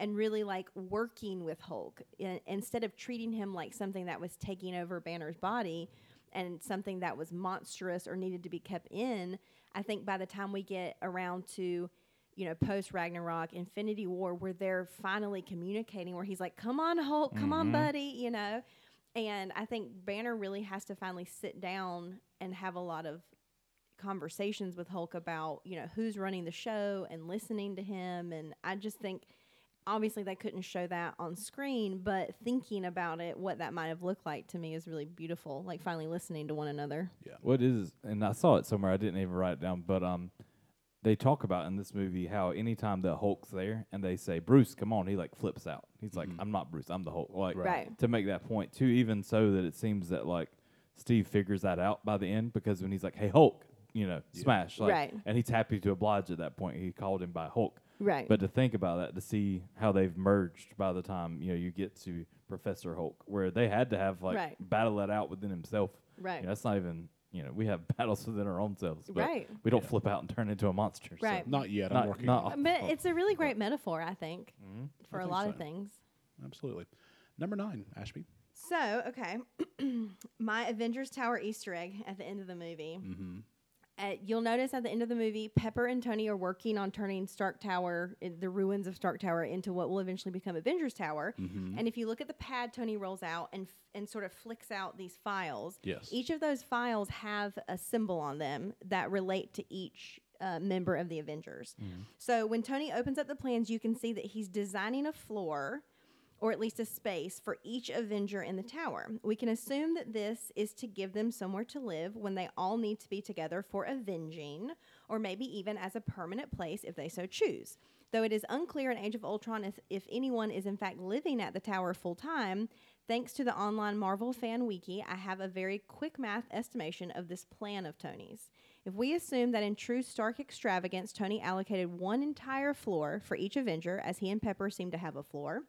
and really like working with Hulk instead of treating him like something that was taking over Banner's body and something that was monstrous or needed to be kept in. I think by the time we get around to, you know, post Ragnarok, Infinity War, where they're finally communicating, where he's like, come on Hulk, come on buddy, you know. And I think Banner really has to finally sit down and have a lot of conversations with Hulk about, you know, who's running the show and listening to him. And I just think obviously they couldn't show that on screen, but thinking about it, what that might have looked like to me is really beautiful, like finally listening to one another. Yeah. What is, and I saw it somewhere, I didn't even write it down, but they talk about in this movie how anytime the Hulk's there and they say, Bruce, come on, he like flips out. He's like, I'm not Bruce, I'm the Hulk. Like, right. To make that point too, even so that it seems that like Steve figures that out by the end, because when he's like, hey Hulk, you know, smash. Like, and he's happy to oblige at that point. He called him by Hulk. Right. But to think about that, to see how they've merged by the time, you know, you get to Professor Hulk, where they had to have, like, battle that out within himself. Right. You know, that's not even, you know, we have battles within our own selves. But we don't flip out and turn into a monster. Right. So. Not yet. I'm working. But it's a really great metaphor, I think, for a lot of things. Absolutely. Number 9, Ashby. So, okay. My Avengers Tower Easter egg at the end of the movie. You'll notice at the end of the movie, Pepper and Tony are working on turning Stark Tower, the ruins of Stark Tower, into what will eventually become Avengers Tower. Mm-hmm. And if you look at the pad Tony rolls out and sort of flicks out these files, yes. Each of those files have a symbol on them that relate to each member of the Avengers. Mm-hmm. So when Tony opens up the plans, you can see that he's designing a floor, or at least a space, for each Avenger in the tower. We can assume that this is to give them somewhere to live when they all need to be together for avenging, or maybe even as a permanent place if they so choose. Though it is unclear in Age of Ultron if anyone is in fact living at the tower full time, thanks to the online Marvel fan wiki, I have a very quick math estimation of this plan of Tony's. If we assume that in true Stark extravagance, Tony allocated one entire floor for each Avenger, as he and Pepper seem to have a floor,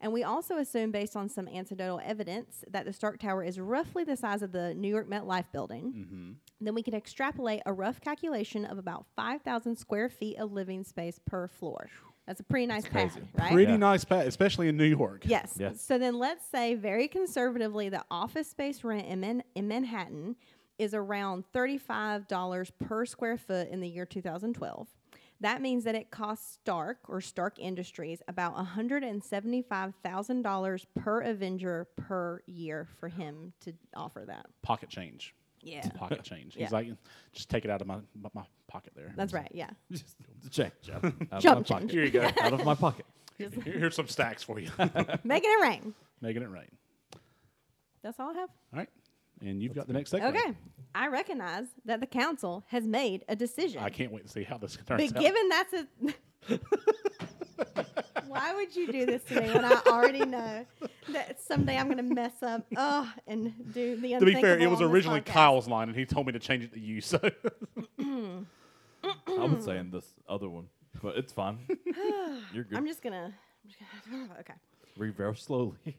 and we also assume, based on some anecdotal evidence, that the Stark Tower is roughly the size of the New York MetLife building. Mm-hmm. Then we can extrapolate a rough calculation of about 5,000 square feet of living space per floor. That's a pretty nice pad, right? Pretty nice pad, especially in New York. Yes. Yes. So then let's say, very conservatively, the office space rent in Manhattan is around $35 per square foot in the year 2012. That means that it costs Stark, or Stark Industries, about $175,000 per Avenger per year for him to offer that. Pocket change. Yeah. It's pocket change. Yeah. He's like, just take it out of my pocket there. That's right, yeah. Just check. Jump change. Here you go. Out of my pocket. Here's some stacks for you. Making it rain. Making it rain. That's all I have. All right. And you've got the next segment. Okay. I recognize that the council has made a decision. I can't wait to see how this turns out. But given that's a... Why would you do this to me when I already know that someday I'm going to mess up and do the unthinkable? To be fair, it was originally Kyle's line, and he told me to change it to you, so... I was saying this other one, but it's fine. You're good. I'm just going to... Okay. Reverse slowly.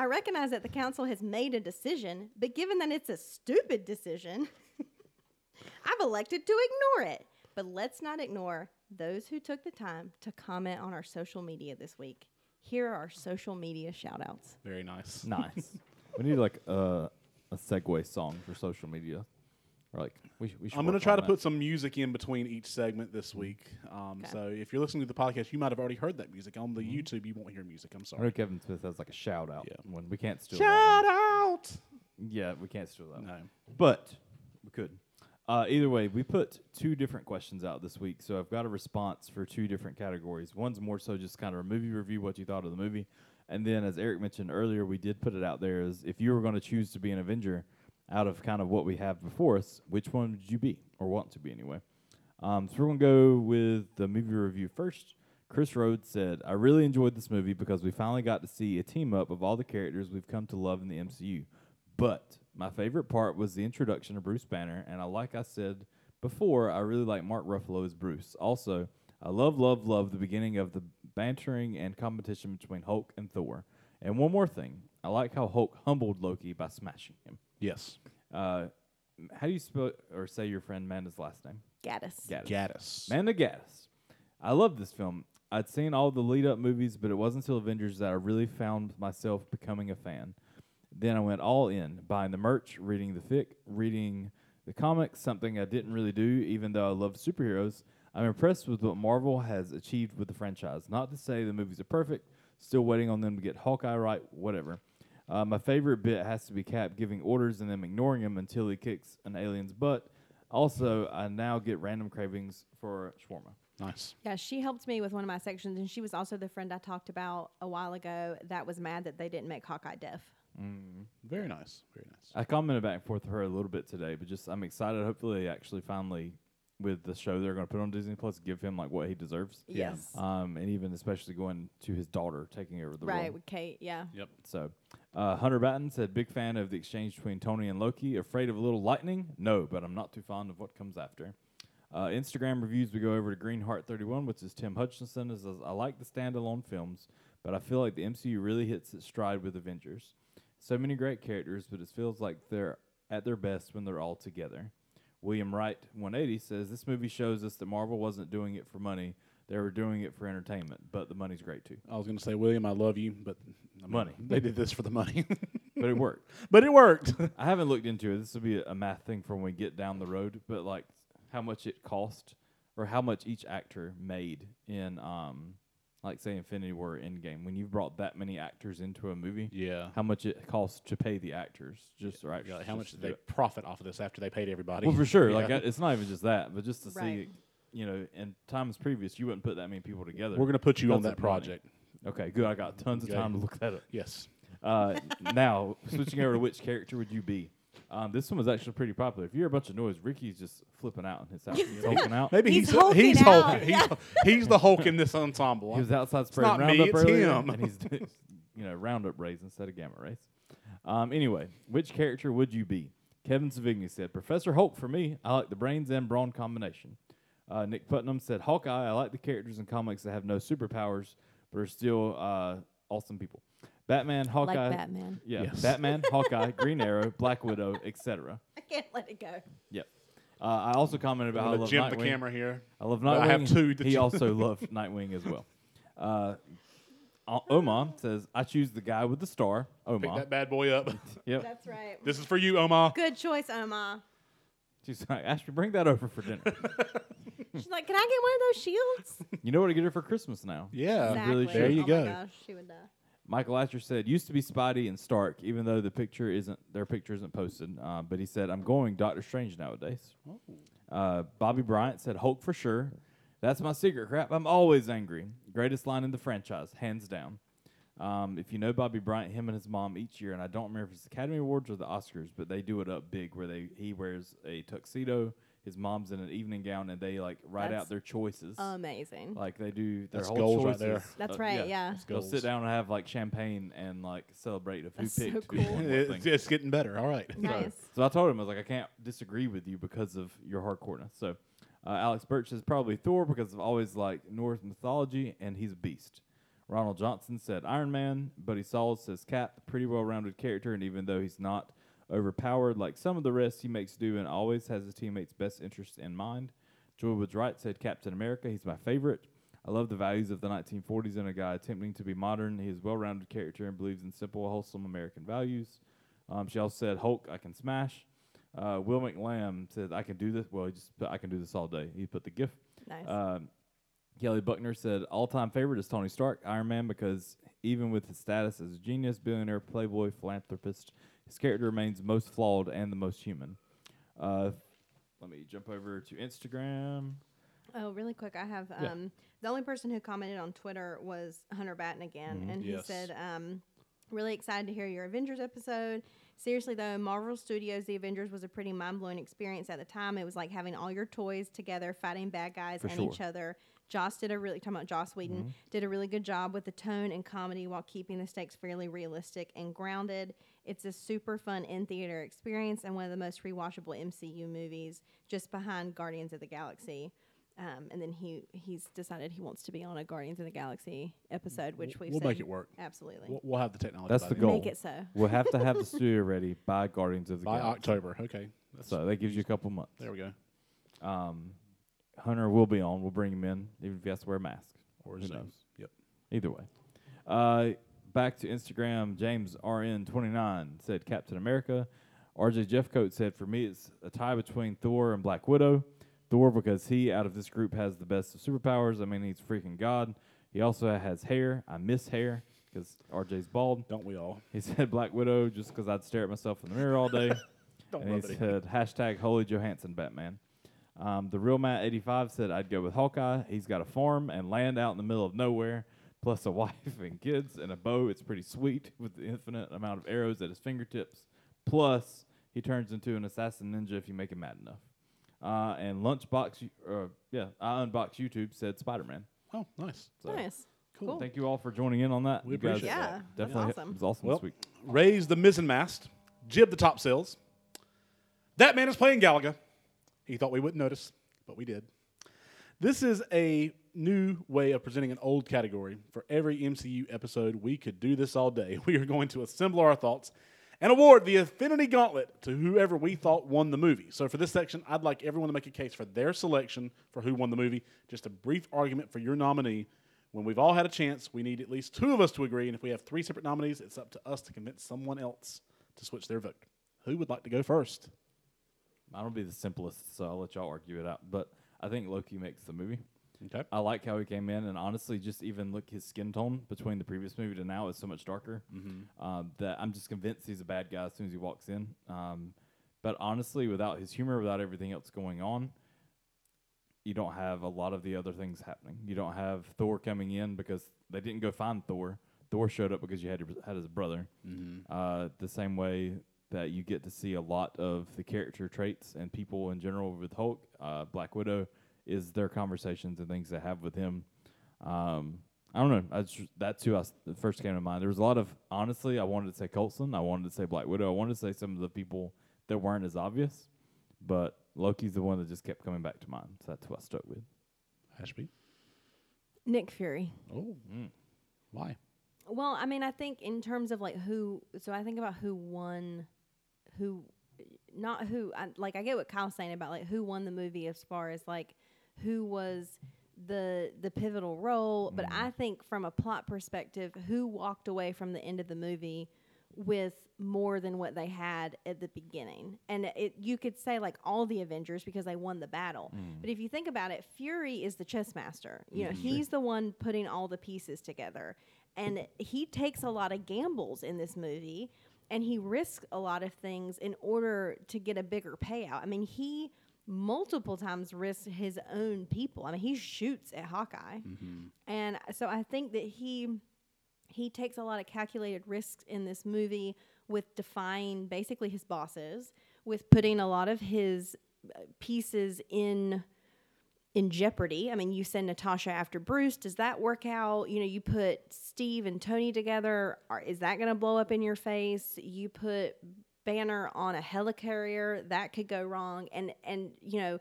I recognize that the council has made a decision, but given that it's a stupid decision, I've elected to ignore it. But let's not ignore those who took the time to comment on our social media this week. Here are our social media shout-outs. Very nice. Nice. We need like a segue song for social media. Or like we should I'm going to try to put some music in between each segment this week. So if you're listening to the podcast, you might have already heard that music. On the YouTube, you won't hear music. I'm sorry. I heard Kevin Smith has like a shout-out. Yeah. When we can't steal that. Shout-out! Yeah, we can't steal that. No. But we could. Either way, we put two different questions out this week. So I've got a response for two different categories. One's more so just kind of a movie review, what you thought of the movie. And then, as Eric mentioned earlier, we did put it out there as if you were going to choose to be an Avenger out of kind of what we have before us, which one would you be, or want to be anyway? So we're going to go with the movie review first. Chris Rhodes said, I really enjoyed this movie because we finally got to see a team-up of all the characters we've come to love in the MCU. But my favorite part was the introduction of Bruce Banner, and like I said before, I really like Mark Ruffalo as Bruce. Also, I love the beginning of the bantering and competition between Hulk and Thor. And one more thing, I like how Hulk humbled Loki by smashing him. Yes. How do you spell or say your friend Manda's last name? Gaddis. Manda Gaddis. I love this film. I'd seen all the lead-up movies, but it wasn't until Avengers that I really found myself becoming a fan. Then I went all in, buying the merch, reading the fic, reading the comics, something I didn't really do, even though I loved superheroes. I'm impressed with what Marvel has achieved with the franchise. Not to say the movies are perfect, still waiting on them to get Hawkeye right, whatever. My favorite bit has to be Cap giving orders and then ignoring him until he kicks an alien's butt. Also, I now get random cravings for shawarma. Nice. Yeah, she helped me with one of my sections, and she was also the friend I talked about a while ago that was mad that they didn't make Hawkeye deaf. Mm. Very nice. Very nice. I commented back and forth with her a little bit today, but just I'm excited. Hopefully, actually, finally, with the show they're going to put on Disney Plus, give him like what he deserves. Yes. And even especially going to his daughter taking over the role. Right, with Kate, yeah. Yep. So, Hunter Batten said, big fan of the exchange between Tony and Loki. Afraid of a little lightning? No, but I'm not too fond of what comes after. Instagram reviews, we go over to Greenheart31, which is Tim Hutchinson. Says, I like the standalone films, but I feel like the MCU really hits its stride with Avengers. So many great characters, but it feels like they're at their best when they're all together. William Wright 180 says, this movie shows us that Marvel wasn't doing it for money. They were doing it for entertainment, but the money's great too. I was going to say, William, I love you, but money. They did this for the money. But it worked. But it worked. I haven't looked into it. This will be a math thing for when we get down the road. But like how much it cost or how much each actor made in like say Infinity War or Endgame. When you brought that many actors into a movie, yeah, how much it costs to pay the actors just or actors. Yeah, like how much did they profit off of this after they paid everybody? Well, for sure. Yeah. Like it's not even just that, but just to see, you know, in times previous, you wouldn't put that many people together. We're gonna put you on that project. Okay, good. I got tons of time to look that up. Yes. Now, switching over to which character would you be? This one was actually pretty popular. If you hear a bunch of noise, Ricky's just flipping out in his house. He's hulking out. Maybe he's hulking. He's the Hulk in this ensemble. He was outside spraying Roundup earlier, and he's Roundup rays instead of Gamma rays. Anyway, which character would you be? Kevin Savigny said, Professor Hulk for me. I like the brains and brawn combination. Nick Putnam said, Hawkeye. I like the characters in comics that have no superpowers but are still awesome people. Batman, Hawkeye. Like Batman. Yeah, yes. Batman, Hawkeye, Green Arrow, Black Widow, etc. I can't let it go. Yep. I also commented about I love Nightwing. The camera here. I love Nightwing. Well, I have two. He also loved Nightwing as well. Omar says, I choose the guy with the star, Omar. Pick that bad boy up. Yep. That's right. This is for you, Omar. Good choice, Omar. She's like, Ashby, bring that over for dinner. She's like, can I get one of those shields? You know what to get her for Christmas now. Yeah. Exactly. Really, there you go. Oh my gosh, she would die. Michael Asher said, used to be Spidey and Stark, even though their picture isn't posted. But he said, I'm going Doctor Strange nowadays. Bobby Bryant said, Hulk for sure. That's my secret crap. I'm always angry. Greatest line in the franchise, hands down. If you know Bobby Bryant, him and his mom each year, and I don't remember if it's the Academy Awards or the Oscars, but they do it up big where he wears a tuxedo. His mom's in an evening gown, and they write out their choices. Amazing. Like they do their whole choices. Right there. That's right. Yeah. They'll sit down and have champagne and celebrate if who picked. So cool. It's getting better. All right. Nice. So I told him, I was like, I can't disagree with you because of your hardcoreness. So Alex Birch says probably Thor because of always Norse mythology, and he's a beast. Ronald Johnson said Iron Man. Buddy Sauls says Cap, pretty well-rounded character, and even though he's not overpowered like some of the rest, he makes do and always has his teammates' best interests in mind. Joy Woods Wright said Captain America. He's my favorite. I love the values of the 1940s in a guy attempting to be modern. He is a well-rounded character and believes in simple, wholesome American values. She also said Hulk, I can smash. Will McLam said I can do this. Well, he just put, I can do this all day. He put the GIF. Nice. Kelly Buckner said all-time favorite is Tony Stark, Iron Man, because even with his status as a genius, billionaire, playboy, philanthropist, his character remains most flawed and the most human. Let me jump over to Instagram. Oh, really quick. I have the only person who commented on Twitter was Hunter Batten again. And he said, really excited to hear your Avengers episode. Seriously, though, Marvel Studios' The Avengers was a pretty mind-blowing experience at the time. It was like having all your toys together, fighting bad guys each other. Joss Whedon, did a really good job with the tone and comedy while keeping the stakes fairly realistic and grounded. It's a super fun in-theater experience and one of the most rewatchable MCU movies, just behind Guardians of the Galaxy. And then he's decided he wants to be on a Guardians of the Galaxy episode, which we'll make it work. Absolutely. We'll have the technology. That's the goal. Make it so. We'll have to have the studio ready by Guardians of the Galaxy. By October. Okay. So that gives you a couple months. There we go. Hunter will be on. We'll bring him in, even if he has to wear a mask. Or his nose. Yep. Either way. Back to Instagram, James RN29 said Captain America. RJ Jeffcoat said, for me, it's a tie between Thor and Black Widow. Thor, because he, out of this group, has the best of superpowers. I mean, he's freaking God. He also has hair. I miss hair because RJ's bald. Don't we all? He said Black Widow just because I'd stare at myself in the mirror all day. And he said, hashtag Holy Johansson Batman. The Real Matt 85 said, I'd go with Hawkeye. He's got a farm and land out in the middle of nowhere, plus a wife and kids and a bow. It's pretty sweet with the infinite amount of arrows at his fingertips. Plus, he turns into an assassin ninja if you make him mad enough. And Lunchbox, I Unbox YouTube said Spider-Man. Oh, nice. So nice. Cool. Thank you all for joining in on that. We appreciate it. Yeah. Definitely. Awesome. It was awesome this week. Raise the mizzenmast, jib the topsails. That man is playing Galaga. He thought we wouldn't notice, but we did. This is a new way of presenting an old category. For every MCU episode, we could do this all day. We are going to assemble our thoughts and award the Infinity Gauntlet to whoever we thought won the movie. So for this section, I'd like everyone to make a case for their selection for who won the movie. Just a brief argument for your nominee. When we've all had a chance, we need at least two of us to agree, and if we have three separate nominees, it's up to us to convince someone else to switch their vote. Who would like to go first? Mine will be the simplest, so I'll let y'all argue it out. But I think Loki makes the movie. Okay. I like how he came in, and honestly, just even look his skin tone between the previous movie to now is so much darker that I'm just convinced he's a bad guy as soon as he walks in. But honestly, without his humor, without everything else going on, you don't have a lot of the other things happening. You don't have Thor coming in because they didn't go find Thor. Thor showed up because you had his brother. Mm-hmm. The same way that you get to see a lot of the character traits and people in general with Hulk, Black Widow, is their conversations and things they have with him. I don't know. That's who first came to mind. There was a lot of, honestly, I wanted to say Coulson. I wanted to say Black Widow. I wanted to say some of the people that weren't as obvious. But Loki's the one that just kept coming back to mind. So that's who I stuck with. Ashby? Nick Fury. Oh. Mm. Why? Well, I mean, I think in terms of like who, so I think about who won, who, not who, like I get what Kyle's saying about like who won the movie as far as like who was the pivotal role. But I think from a plot perspective, who walked away from the end of the movie with more than what they had at the beginning. And you could say like all the Avengers because they won the battle. But if you think about it, Fury is the chess master. You know, he's the one putting all the pieces together. And he takes a lot of gambles in this movie. And he risks a lot of things in order to get a bigger payout. I mean, he multiple times risks his own people. I mean, he shoots at Hawkeye. And so I think that he takes a lot of calculated risks in this movie with defying basically his bosses, with putting a lot of his pieces in jeopardy. I mean, you send Natasha after Bruce. Does that work out? You know, you put Steve and Tony together. Is that going to blow up in your face? You put Banner on a helicarrier. That could go wrong. And you know,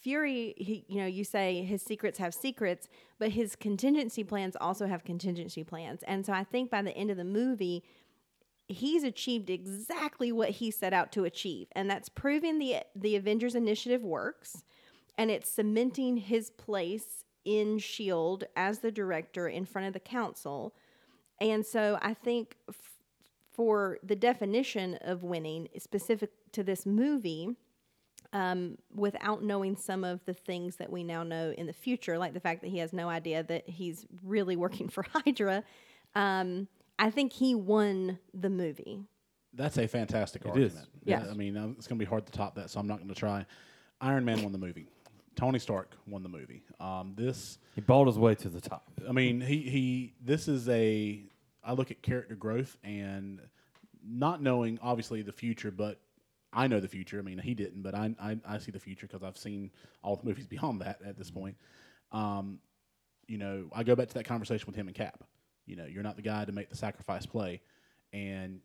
Fury, you say his secrets have secrets, but his contingency plans also have contingency plans. And so I think by the end of the movie, he's achieved exactly what he set out to achieve. And that's proving the Avengers Initiative works. And it's cementing his place in S.H.I.E.L.D. as the director in front of the council. And so I think for the definition of winning, specific to this movie, without knowing some of the things that we now know in the future, like the fact that he has no idea that he's really working for Hydra, I think he won the movie. That's a fantastic argument. It is. Yeah. I mean, it's going to be hard to top that, so I'm not going to try. Iron Man won the movie. Tony Stark won the movie. He balled his way to the top. I mean, I look at character growth and not knowing, obviously, the future, but I know the future. I mean, he didn't, but I see the future because I've seen all the movies beyond that at this point. You know, I go back to that conversation with him and Cap. You know, you're not the guy to make the sacrifice play. And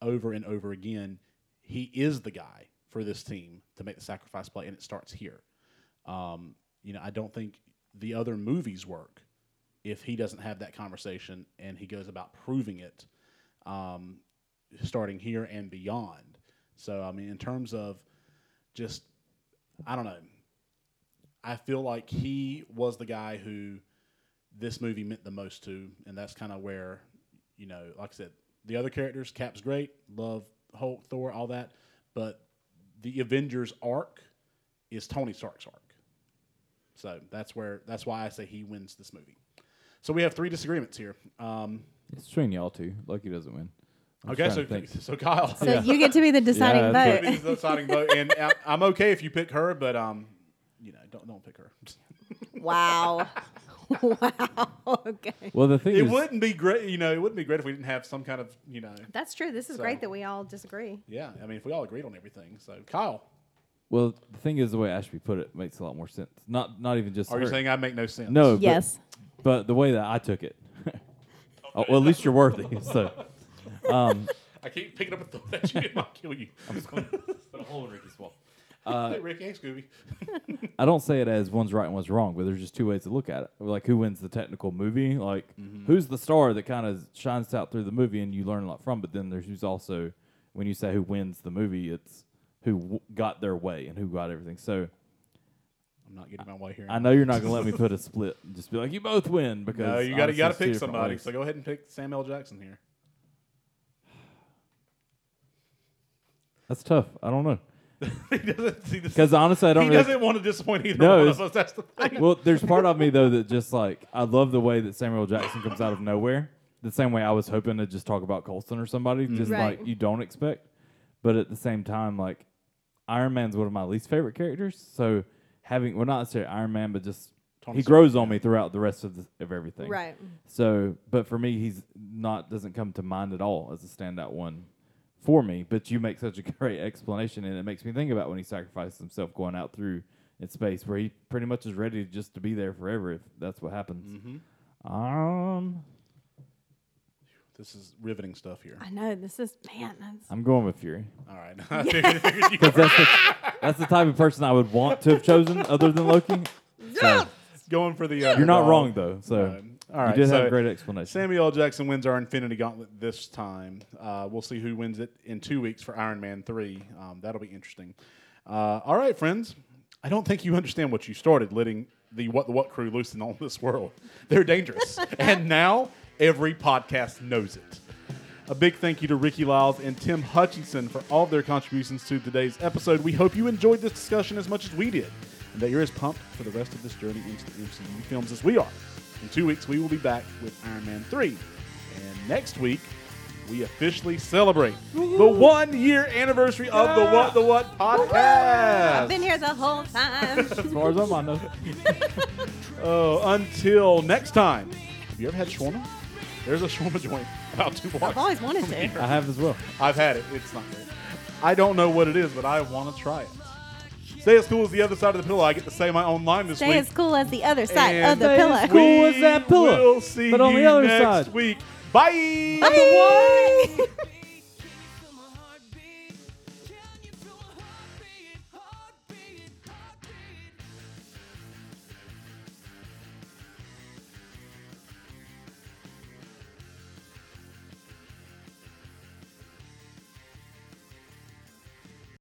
over again, he is the guy for this team to make the sacrifice play, and it starts here. You know, I don't think the other movies work if he doesn't have that conversation and he goes about proving it, starting here and beyond. So, I mean, in terms of just, I don't know, I feel like he was the guy who this movie meant the most to, and that's kind of where, you know, like I said, the other characters, Cap's great, love Hulk, Thor, all that, but the Avengers arc is Tony Stark's arc. So that's why I say he wins this movie. So we have three disagreements here. It's between y'all two. Loki doesn't win. So Kyle. So you get to be the deciding vote. Be the deciding vote, and I'm okay if you pick her, but you know, don't pick her. Wow. Wow. Okay. Well, the thing is, wouldn't be great. You know, it wouldn't be great if we didn't have some kind of, you know. That's true. This is great that we all disagree. Yeah, I mean, if we all agreed on everything, so Kyle. Well, the thing is, the way Ashby put it makes a lot more sense. Not even just. Are you saying I make no sense? No. Yes. But the way that I took it. Well, at least you're worthy. So. I keep picking up a thought that you might kill you. I'm just going to put a hole in Ricky's wall. Hey, Ricky, hey, Scooby. I don't say it as one's right and one's wrong, but there's just two ways to look at it. Like, who wins the technical movie? Like, who's the star that kind of shines out through the movie and you learn a lot from? But then there's who's also, when you say who wins the movie, it's who got their way and who got everything. So I'm not getting my way here. I know you're not going to let me put a split. Just be like, you both win. Because no, you got to pick somebody. Ways. So go ahead and pick Samuel L. Jackson here. That's tough. I don't know. Because honestly, I don't. He really doesn't want to disappoint either one of us. That's the thing. Well, there's part of me though that just like I love the way that Samuel L. Jackson comes out of nowhere. The same way I was hoping to just talk about Coulson or somebody, just like you don't expect. But at the same time, like Iron Man's one of my least favorite characters. So having, well, not necessarily Iron Man, but just Tony Stark grows on me throughout the rest of everything. Right. So, but for me, he's not doesn't come to mind at all as a standout one. For me, but you make such a great explanation, and it makes me think about when he sacrificed himself going out through in space, where he pretty much is ready just to be there forever if that's what happens. Mm-hmm. This is riveting stuff here. I know this is man. I'm going with Fury. All right, that's the type of person I would want to have chosen, other than Loki. So, going for the you're not wrong though. So. All right, you did have a great explanation. Samuel L. Jackson wins our Infinity Gauntlet this time. We'll see who wins it in 2 weeks for Iron Man 3. That'll be interesting. All right, friends. I don't think you understand what you started letting the What crew loose in all this world. They're dangerous. And now every podcast knows it. A big thank you to Ricky Lyles and Tim Hutchinson for all their contributions to today's episode. We hope you enjoyed this discussion as much as we did, and that you're as pumped for the rest of this journey into the MCU films as we are. In 2 weeks, we will be back with Iron Man 3. And next week, we officially celebrate the 1 year anniversary of the What podcast. I've been here the whole time. As far as I'm on those. Until next time. Have you ever had shawarma? There's a shawarma joint about 2 blocks. I've always wanted to. I have as well. I've had it. It's not good. I don't know what it is, but I want to try it. Stay as cool as the other side of the pillow. I get to say my own line this week. Stay as cool as the other side of the pillow. As cool as that pillow. We'll see you next week. Bye. Bye. What the what?